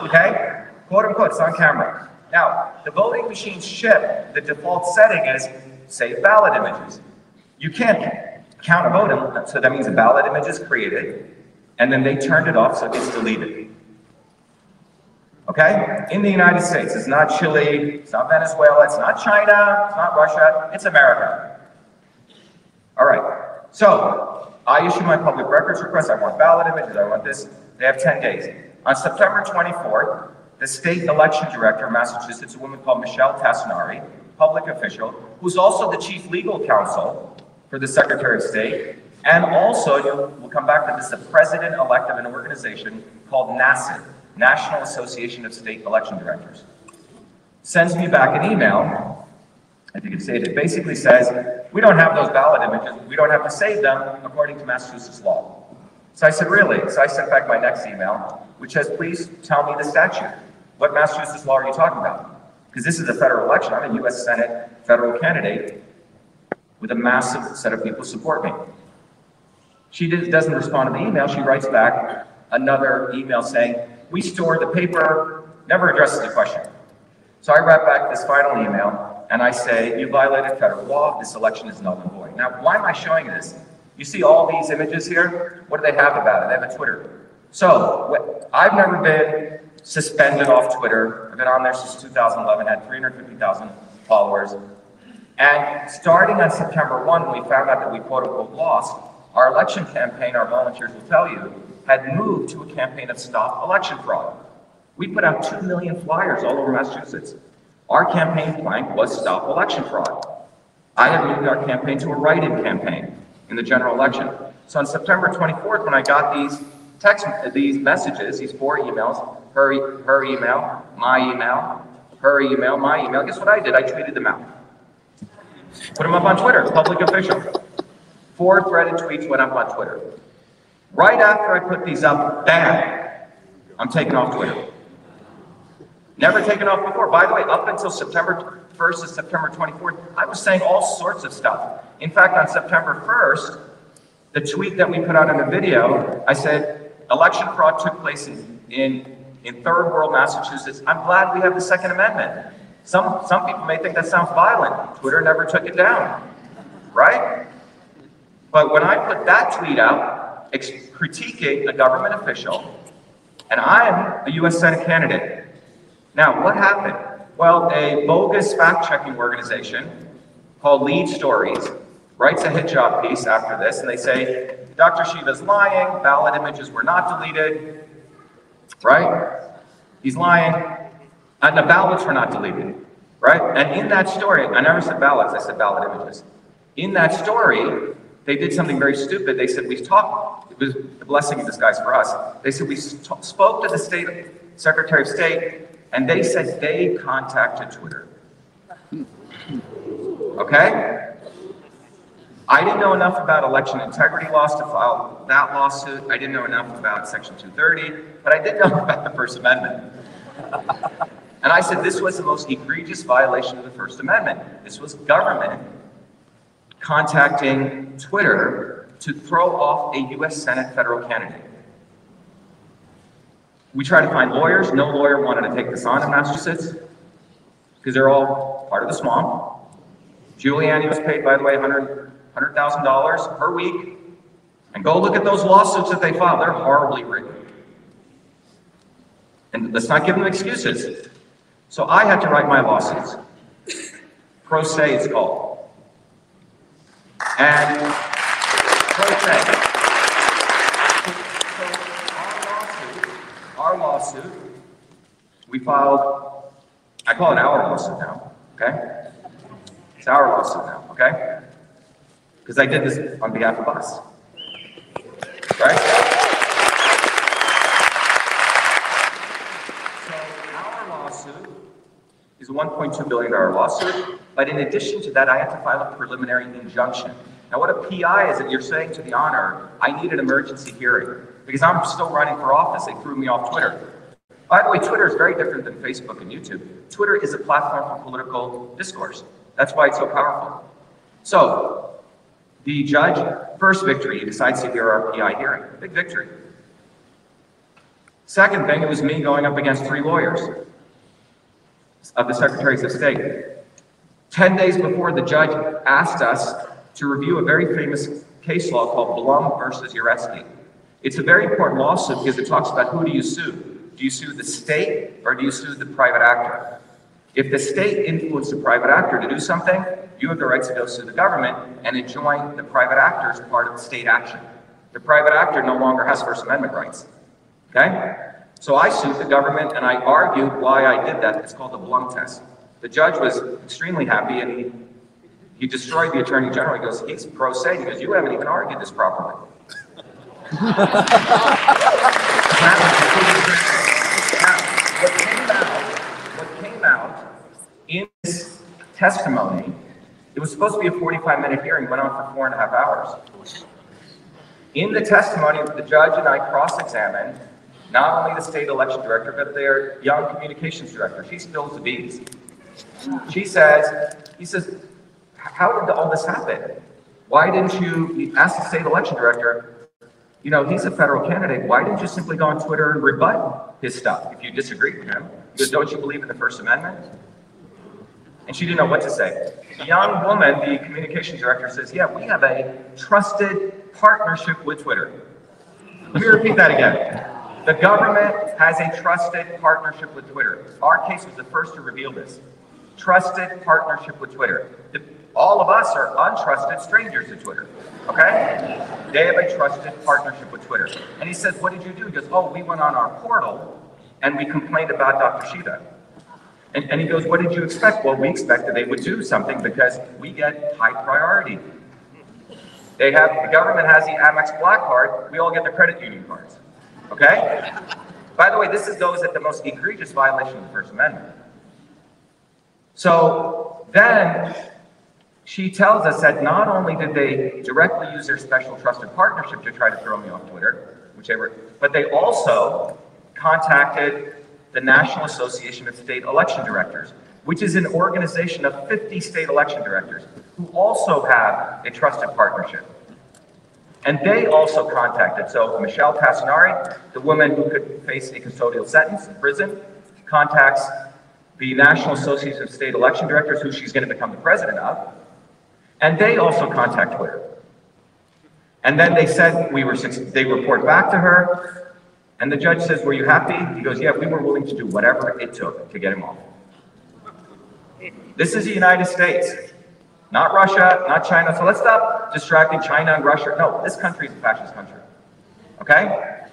Okay? Quote unquote, it's on camera. Now, the voting machine ship, the default setting is save ballot images. You can't count a vote, so that means a ballot image is created, and then they turned it off, so it's deleted. Okay? In the United States, it's not Chile, it's not Venezuela, it's not China, it's not Russia, it's America. All right, so I issue my public records request, I want ballot images, I want this, they have ten days. On September twenty-fourth, the state election director of Massachusetts, a woman called Michelle Tassinari, public official, who's also the chief legal counsel for the Secretary of State, and also, we'll come back to this, the president-elect of an organization called NASED, National Association of State Election Directors, sends me back an email, if you can see it, it basically says, we don't have those ballot images, we don't have to save them according to Massachusetts law. So I said, really? So I sent back my next email, which says, please tell me the statute. What Massachusetts law are you talking about? Because this is a federal election. I'm a U S Senate federal candidate with a massive set of people support me. She did, doesn't respond to the email. She writes back another email saying, we store the paper, never addresses the question. So I write back this final email, and I say, you violated federal law. This election is null and void. Now, why am I showing this? You see all these images here? What do they have about it? They have a Twitter. So I've never been suspended off Twitter. I've been on there since two thousand eleven, had three hundred fifty thousand followers. And starting on September first, when we found out that we quote unquote lost, our election campaign, our volunteers will tell you, had moved to a campaign of stop election fraud. We put out two million flyers all over Massachusetts. Our campaign plank was stop election fraud. I had moved our campaign to a write-in campaign in the general election. So on September twenty-fourth, when I got these text, these messages, these four emails, her, her email, my email, her email, my email, guess what I did? I tweeted them out. Put them up on Twitter, public official. Four threaded tweets went up on Twitter. Right after I put these up, bam, I'm taken off Twitter. Never taken off before. By the way, up until September first to September twenty-fourth, I was saying all sorts of stuff. In fact, on September first, the tweet that we put out in the video, I said, election fraud took place in, in, in third world Massachusetts. I'm glad we have the Second Amendment. Some, some people may think that sounds violent. Twitter never took it down, right? But when I put that tweet out, ex- critiquing a government official, and I'm a U S Senate candidate. Now, what happened? Well, a bogus fact-checking organization called Lead Stories writes a hit job piece after this, and they say, Doctor Shiva's lying, ballot images were not deleted, right? He's lying, and the ballots were not deleted, right? And in that story, I never said ballots, I said ballot images. In that story, they did something very stupid. They said, we've talked, it was a blessing in disguise for us. They said, we st- spoke to the state Secretary of State, and they said they contacted Twitter. Okay? I didn't know enough about election integrity laws to file that lawsuit. I didn't know enough about Section two thirty, but I did know about the First Amendment. And I said this was the most egregious violation of the First Amendment. This was government contacting Twitter to throw off a U S Senate federal candidate. We tried to find lawyers. No lawyer wanted to take this on in Massachusetts because they're all part of the swamp. Giuliani was paid, by the way, one hundred thousand dollars per week. And go look at those lawsuits that they filed. They're horribly written. And let's not give them excuses. So I had to write my lawsuits. Pro se, it's called. And pro se. So our lawsuit, our lawsuit, we filed, I call it our lawsuit now, okay? It's our lawsuit now, okay? Because I did this on behalf of us, right? So our lawsuit is a one point two billion dollar lawsuit. But in addition to that, I had to file a preliminary injunction. Now what a P I is that you're saying to the honor, I need an emergency hearing because I'm still running for office. They threw me off Twitter. By the way, Twitter is very different than Facebook and YouTube. Twitter is a platform for political discourse. That's why it's so powerful. So the judge, first victory, he decides to hear our P I hearing, big victory. Second thing, it was me going up against three lawyers of the Secretaries of State. ten days before, the judge asked us to review a very famous case law called Blum versus Uresky. It's a very important lawsuit because it talks about who do you sue? Do you sue the state or do you sue the private actor? If the state influenced the private actor to do something, you have the right to go sue the government and enjoin the private actor as part of the state action. The private actor no longer has First Amendment rights, okay? So I sued the government and I argued why I did that. It's called the Blum test. The judge was extremely happy and he, he destroyed the attorney general. He goes, he's pro se. He goes, you haven't even argued this properly. Now, what came out, what came out in this testimony, it was supposed to be a forty-five minute hearing, went on for four and a half hours. In the testimony, the judge and I cross-examined not only the state election director, but their young communications director. She spills the beans. She says, he says, how did all this happen? Why didn't you ask the state election director, you know, he's a federal candidate. Why didn't you simply go on Twitter and rebut his stuff if you disagree with him? Because don't you believe in the First Amendment? And she didn't know what to say. The young woman, the communications director, says, yeah, we have a trusted partnership with Twitter. Let me repeat that again. The government has a trusted partnership with Twitter. Our case was the first to reveal this. Trusted partnership with Twitter. The, all of us are untrusted strangers to Twitter, okay? They have a trusted partnership with Twitter. And he says, what did you do? He goes, oh, we went on our portal and we complained about Doctor Shiva. And, and he goes, what did you expect? Well, we expected they would do something because we get high priority. They have, the government has the Amex Black Card, we all get the credit union cards, okay? By the way, this is those at the most egregious violation of the First Amendment. So then she tells us that not only did they directly use their special trusted partnership to try to throw me off Twitter, which they were, but they also contacted the National Association of State Election Directors, which is an organization of fifty state election directors who also have a trusted partnership. And they also contacted, so Michelle Tassinari, the woman who could face a custodial sentence in prison, contacts the National Association of State Election Directors, who she's going to become the president of, and they also contact Twitter. And then they said, we were. they report back to her, and the judge says, were you happy? He goes, yeah, we were willing to do whatever it took to get him off. This is the United States, not Russia, not China, so let's stop distracting China and Russia. No, this country is a fascist country, okay?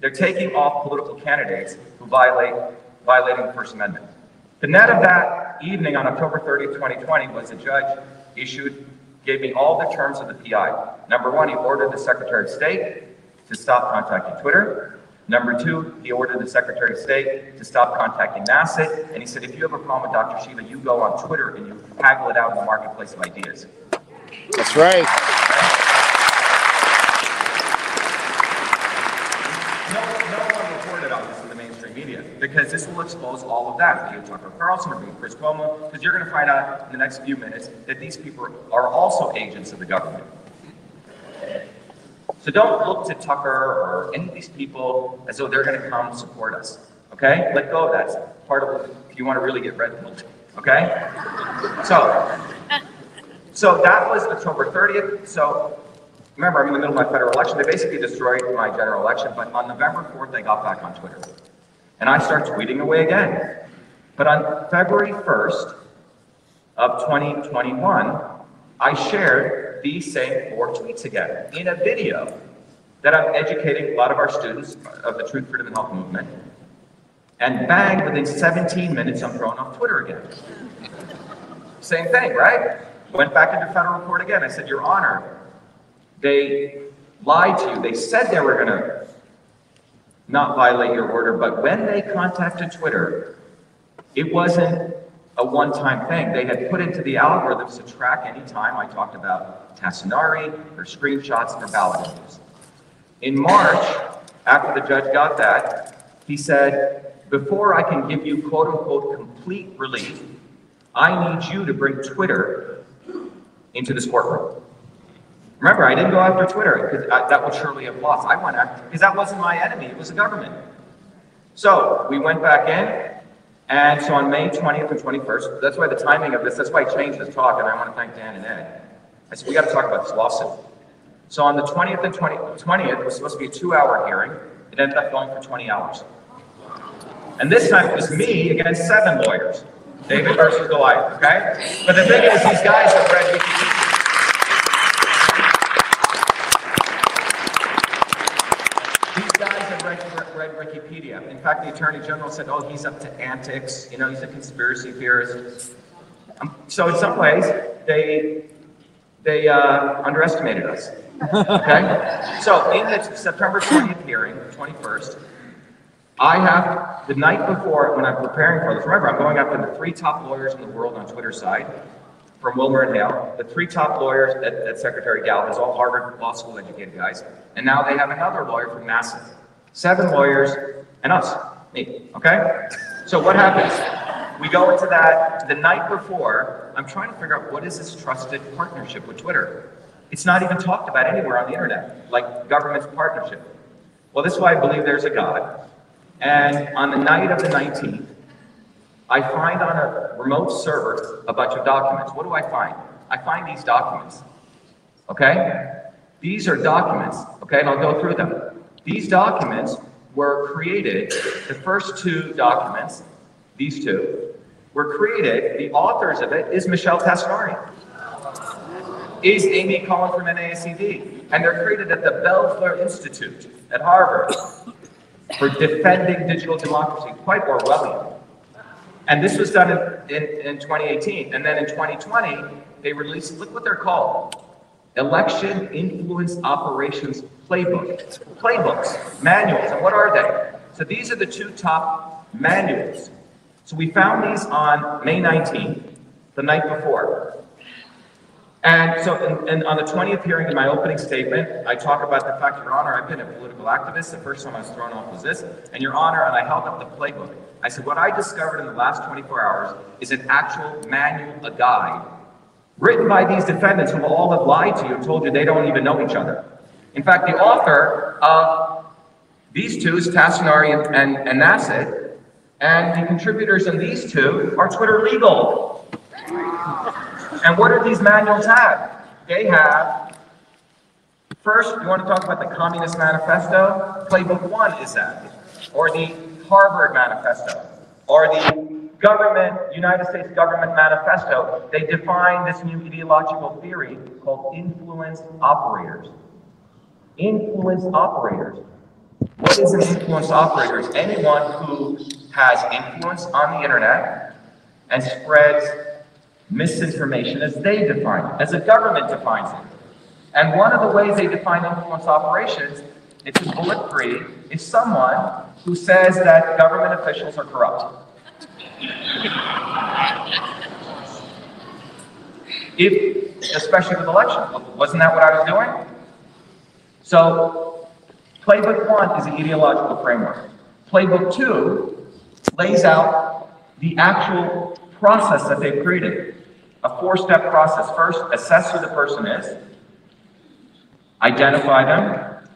They're taking off political candidates who violate violating the First Amendment. The net of that evening on October thirtieth, twenty twenty, was the judge issued, gave me all the terms of the P I. Number one, he ordered the Secretary of State to stop contacting Twitter. Number two, he ordered the Secretary of State to stop contacting NASED. And he said, if you have a problem with Doctor Shiva, you go on Twitter and you haggle it out in the marketplace of ideas. That's right. Because this will expose all of that. It'll be Tucker Carlson, it'll be Chris Cuomo, because you're going to find out in the next few minutes that these people are also agents of the government. So don't look to Tucker or any of these people as though they're going to come support us. Okay? Let go of that. It's part of if you want to really get red pilled. Okay? So So that was October thirtieth. So remember, I'm in the middle of my federal election. They basically destroyed my general election, but on November fourth, they got back on Twitter. And I start tweeting away again. But on February first of twenty twenty-one, I shared these same four tweets again in a video that I'm educating a lot of our students of the Truth, Freedom, and Health movement. And bang, within seventeen minutes, I'm thrown off Twitter again. Same thing, right? Went back into federal court again. I said, Your Honor, they lied to you. They said they were going to not violate your order, but when they contacted Twitter, it wasn't a one-time thing. They had put into the algorithms to track any time I talked about Tassinari, her screenshots, and her ballot issues. In March, after the judge got that, he said, before I can give you quote-unquote complete relief, I need you to bring Twitter into this courtroom. Remember, I didn't go after Twitter because that would surely have lost. I went after, because that wasn't my enemy, it was the government. So we went back in, and so on May twentieth and twenty-first, that's why the timing of this, that's why I changed this talk, and I want to thank Dan and Ed. I said, we got to talk about this lawsuit. So on the twentieth and twentieth, twentieth, it was supposed to be a two hour hearing. It ended up going for twenty hours. And this time it was me against seven lawyers, David versus Goliath, okay? But the thing is, these guys have read Wikipedia. Read Wikipedia. In fact, the Attorney General said, oh, he's up to antics, you know, he's a conspiracy theorist. Um, so in some ways, they they uh, underestimated us, okay? So in the September twentieth hearing, twenty-first, I have, the night before, when I'm preparing for this, remember, I'm going after the three top lawyers in the world on Twitter side, from Wilmer and Hale, the three top lawyers at, at Secretary Gallup, is all Harvard Law School educated guys, and now they have another lawyer from NASA. Seven lawyers and us, me, okay? So what happens? We go into that the night before. I'm trying to figure out what is this trusted partnership with Twitter? It's not even talked about anywhere on the internet, like government's partnership. Well, this is why I believe there's a God. And on the night of the nineteenth, I find on a remote server a bunch of documents. What do I find? I find these documents, okay? These are documents, okay? And I'll go through them. These documents were created, the first two documents, these two, were created, the authors of it is Michelle Tassinari, is Amy Collins from N A S E D, and they're created at the Belfer Institute at Harvard for defending digital democracy, quite Orwellian. And this was done in, in, in twenty eighteen, and then in twenty twenty, they released, look what they're called, Election Influence Operations Playbook. Playbooks, manuals, and what are they? So these are the two top manuals. So we found these on May nineteenth, the night before. And so in, in, on the twentieth hearing, in my opening statement, I talk about the fact, Your Honor, I've been a political activist. The first time I was thrown off was this. And Your Honor, and I held up the playbook. I said, what I discovered in the last twenty-four hours is an actual manual, a guide, written by these defendants who all have lied to you and told you they don't even know each other. In fact, the author of these two is Tassinari and, and, and NASED, and the contributors in these two are Twitter legal. And what do these manuals have? They have, first, you want to talk about the Communist Manifesto? Playbook one is that, or the Harvard Manifesto, or the Government, United States Government Manifesto. They define this new ideological theory called influence operators. Influence operators. What is an influence operator? It's anyone who has influence on the internet and spreads misinformation as they define it, as the government defines it. And one of the ways they define influence operations, it's a bullet three, is someone who says that government officials are corrupt. If, especially with election, wasn't that what I was doing? So, Playbook one is an ideological framework. Playbook two lays out the actual process that they've created. A four-step process. First, assess who the person is, identify them,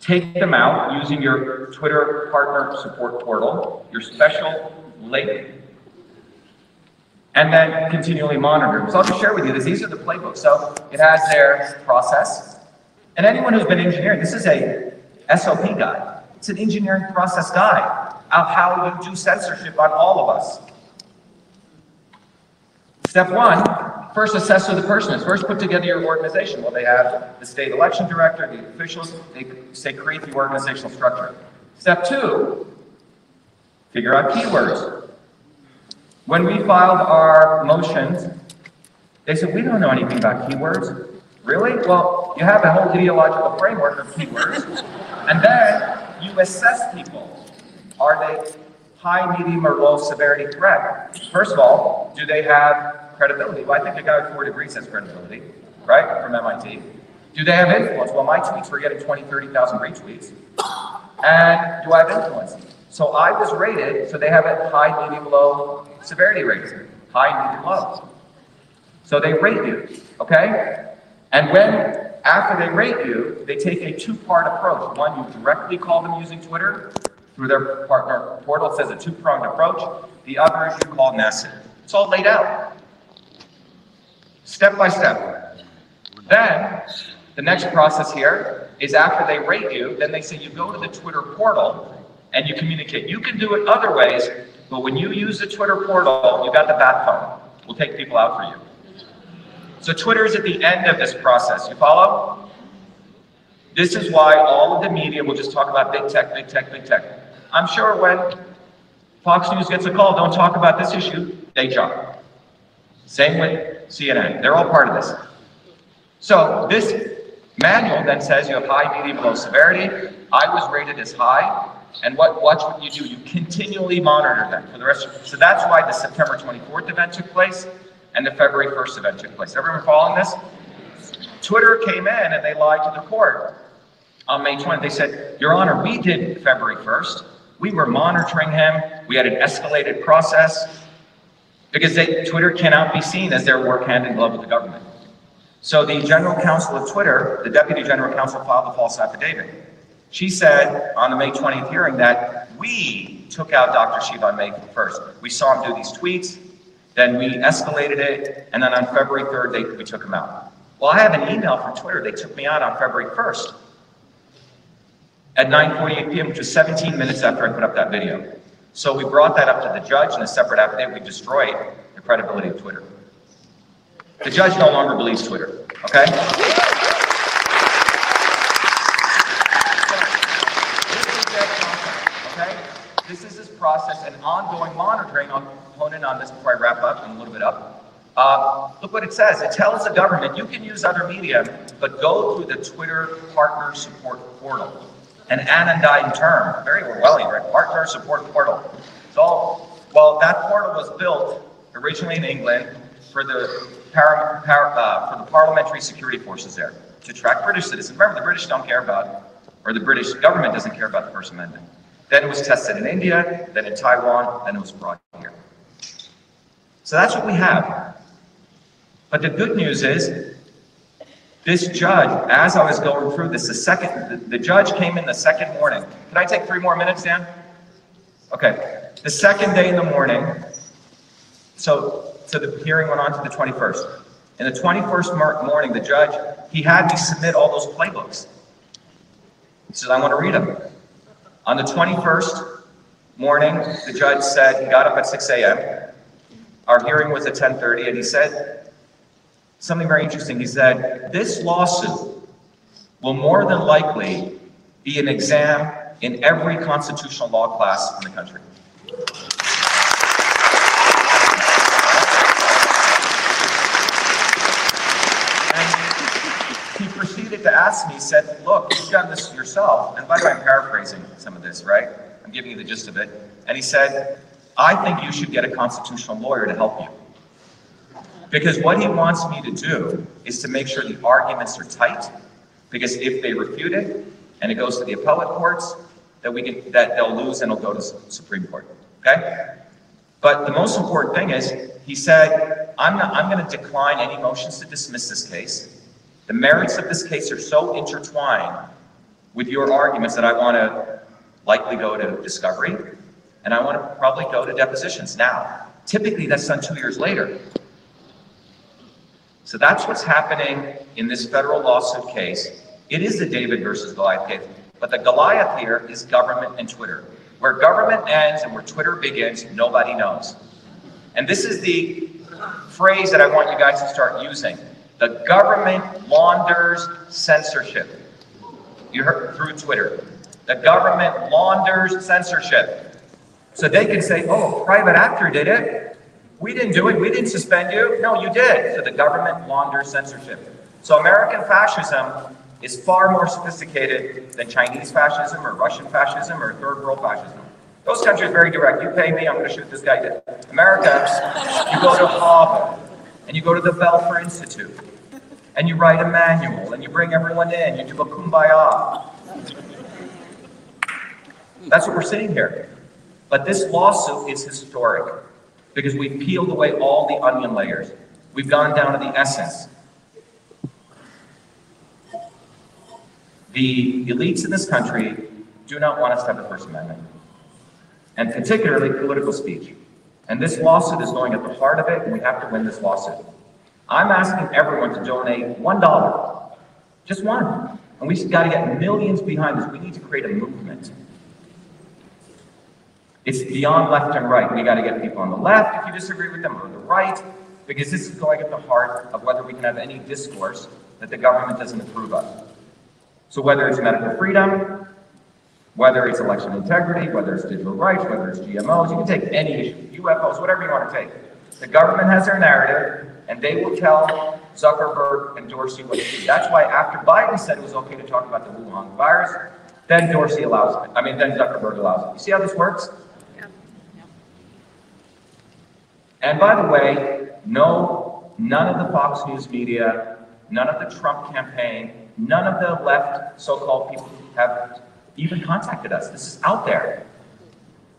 take them out using your Twitter partner support portal, your special link, and then continually monitor. So I'll just share with you this. These are the playbooks. So it has their process. And anyone who's been engineering, this is a S O P guide. It's an engineering process guide of how you do censorship on all of us. Step one, first assess who the person is. First put together your organization. Well, they have the state election director, the officials, they say create the organizational structure. Step two, figure out keywords. When we filed our motions, they said, we don't know anything about keywords. Really? Well, you have a whole ideological framework of keywords, and then you assess people. Are they high, medium, or low severity threat? First of all, do they have credibility? Well, I think a guy with four degrees has credibility, right, from M I T. Do they have influence? Well, my tweets were getting twenty, thirty thousand retweets. And do I have influence? So I was rated, so they have a high, medium, low severity rating. High, medium, low. So they rate you, okay? And when, after they rate you, they take a two-part approach. One, you directly call them using Twitter through their partner portal. It says a two-pronged approach. The other is you call NASED. It's all laid out, step by step. Then, the next process here is after they rate you, then they say you go to the Twitter portal and you communicate. You can do it other ways, but when you use the Twitter portal, you got the bat phone. We'll take people out for you. So Twitter is at the end of this process. You follow? This is why all of the media will just talk about big tech, big tech, big tech. I'm sure when Fox News gets a call, don't talk about this issue, they jump. Same with C N N. They're all part of this. So this manual then says you have high, medium, low severity. I was rated as high. And what, watch what you do. You continually monitor them for the rest of. So that's why the September twenty-fourth event took place. And the February first event took place. Everyone following this? Twitter came in and they lied to the court on May twentieth. They said, Your Honor, we did February first. We were monitoring him. We had an escalated process because they, Twitter cannot be seen as their work hand in glove with the government. So the general counsel of Twitter, the deputy general counsel, filed a false affidavit. She said on the May twentieth hearing that we took out Doctor Shiva on May first. We saw him do these tweets. Then we escalated it, and then on February third, they, we took him out. Well, I have an email from Twitter. They took me out on February first at nine forty-eight p m, which was seventeen minutes after I put up that video. So we brought that up to the judge in a separate affidavit. We destroyed the credibility of Twitter. The judge no longer believes Twitter, okay? This is this process and ongoing monitoring. I'll hone in on this before I wrap up and a little bit up. Uh, look what it says. It tells the government you can use other media, but go through the Twitter partner support portal. An anodyne term, very Orwellian, right? Partner support portal. So, well, that portal was built originally in England for the para, para, uh, for the parliamentary security forces there to track British citizens. Remember, the British don't care about, or the British government doesn't care about the First Amendment. Then it was tested in India, then in Taiwan, then it was brought here. So that's what we have. But the good news is, this judge, as I was going through this, the second, the, the judge came in the second morning. Can I take three more minutes, Dan? Okay, the second day in the morning, so, so the hearing went on to the twenty-first. In the twenty-first morning, the judge, he had me submit all those playbooks. He says, I want to read them. On the twenty-first morning, the judge said, he got up at six a m Our hearing was at ten thirty, and he said something very interesting. He said, this lawsuit will more than likely be an exam in every constitutional law class in the country. To ask me, said, look, you've done this yourself. And by the way, I'm paraphrasing some of this, right? I'm giving you the gist of it. And he said, I think you should get a constitutional lawyer to help you. Because what he wants me to do is to make sure the arguments are tight, because if they refute it and it goes to the appellate courts, that we can, that they'll lose and it'll go to the Supreme Court, okay? But the most important thing is, he said, I'm not, I'm going to decline any motions to dismiss this case. The merits of this case are so intertwined with your arguments that I want to likely go to discovery, and I want to probably go to depositions now Typically, that's done two years later. So that's what's happening in this federal lawsuit case. It is the David versus Goliath case, but the Goliath here is government and Twitter. Where government ends and where Twitter begins, nobody knows. And this is the phrase that I want you guys to start using. The government launders censorship. You heard through Twitter. The government launders censorship. So they can say, oh, a private actor did it. We didn't do it, we didn't suspend you. No, you did. So the government launders censorship. So American fascism is far more sophisticated than Chinese fascism or Russian fascism or third world fascism. Those countries are very direct. You pay me, I'm gonna shoot this guy dead. America, you go to Harvard and you go to the Belfer Institute and you write a manual and you bring everyone in, you do a kumbaya. That's what we're seeing here. But this lawsuit is historic because we've peeled away all the onion layers. We've gone down to the essence. The elites in this country do not want us to have the First Amendment, and particularly political speech. And this lawsuit is going at the heart of it, and we have to win this lawsuit. I'm asking everyone to donate one dollar, just one. And we've got to get millions behind this. We need to create a movement. It's beyond left and right. We got to get people on the left, if you disagree with them, or on the right, because this is going at the heart of whether we can have any discourse that the government doesn't approve of. So whether it's medical freedom, whether it's election integrity, whether it's digital rights, whether it's G M Os, you can take any issue, U F Os, whatever you want to take. The government has their narrative, and they will tell Zuckerberg and Dorsey what to do. That's why after Biden said it was okay to talk about the Wuhan virus, then Dorsey allows it. I mean, then Zuckerberg allows it. You see how this works? Yeah. Yeah. And by the way, no, none of the Fox News media, none of the Trump campaign, none of the left so-called people have even contacted us. This is out there.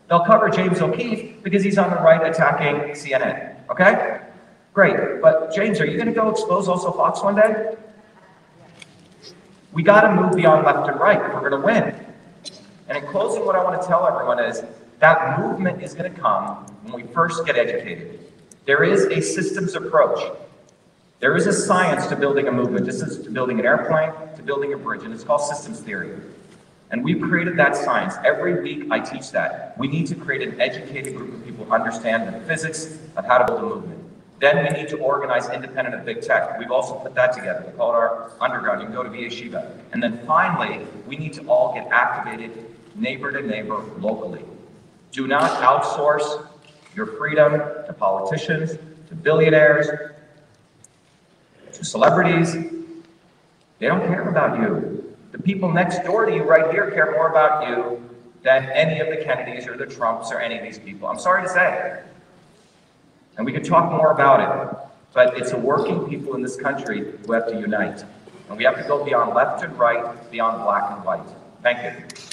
They'll cover James O'Keefe because he's on the right attacking C N N, okay? Great, but James, are you gonna go expose also Fox one day? We gotta move beyond left and right if we're gonna win. And in closing, what I wanna tell everyone is that movement is gonna come when we first get educated. There is a systems approach. There is a science to building a movement. This is to building an airplane, to building a bridge, and it's called systems theory. And we've created that science. Every week I teach that. We need to create an educated group of people who understand the physics of how to build a movement. Then we need to organize independent of big tech. We've also put that together. We call it our underground. You can go to V A Shiva. And then finally, we need to all get activated neighbor to neighbor locally. Do not outsource your freedom to politicians, to billionaires, to celebrities. They don't care about you. The people next door to you right here care more about you than any of the Kennedys or the Trumps or any of these people. I'm sorry to say. And we could talk more about it, but it's the working people in this country who have to unite. And we have to go beyond left and right, beyond black and white. Thank you.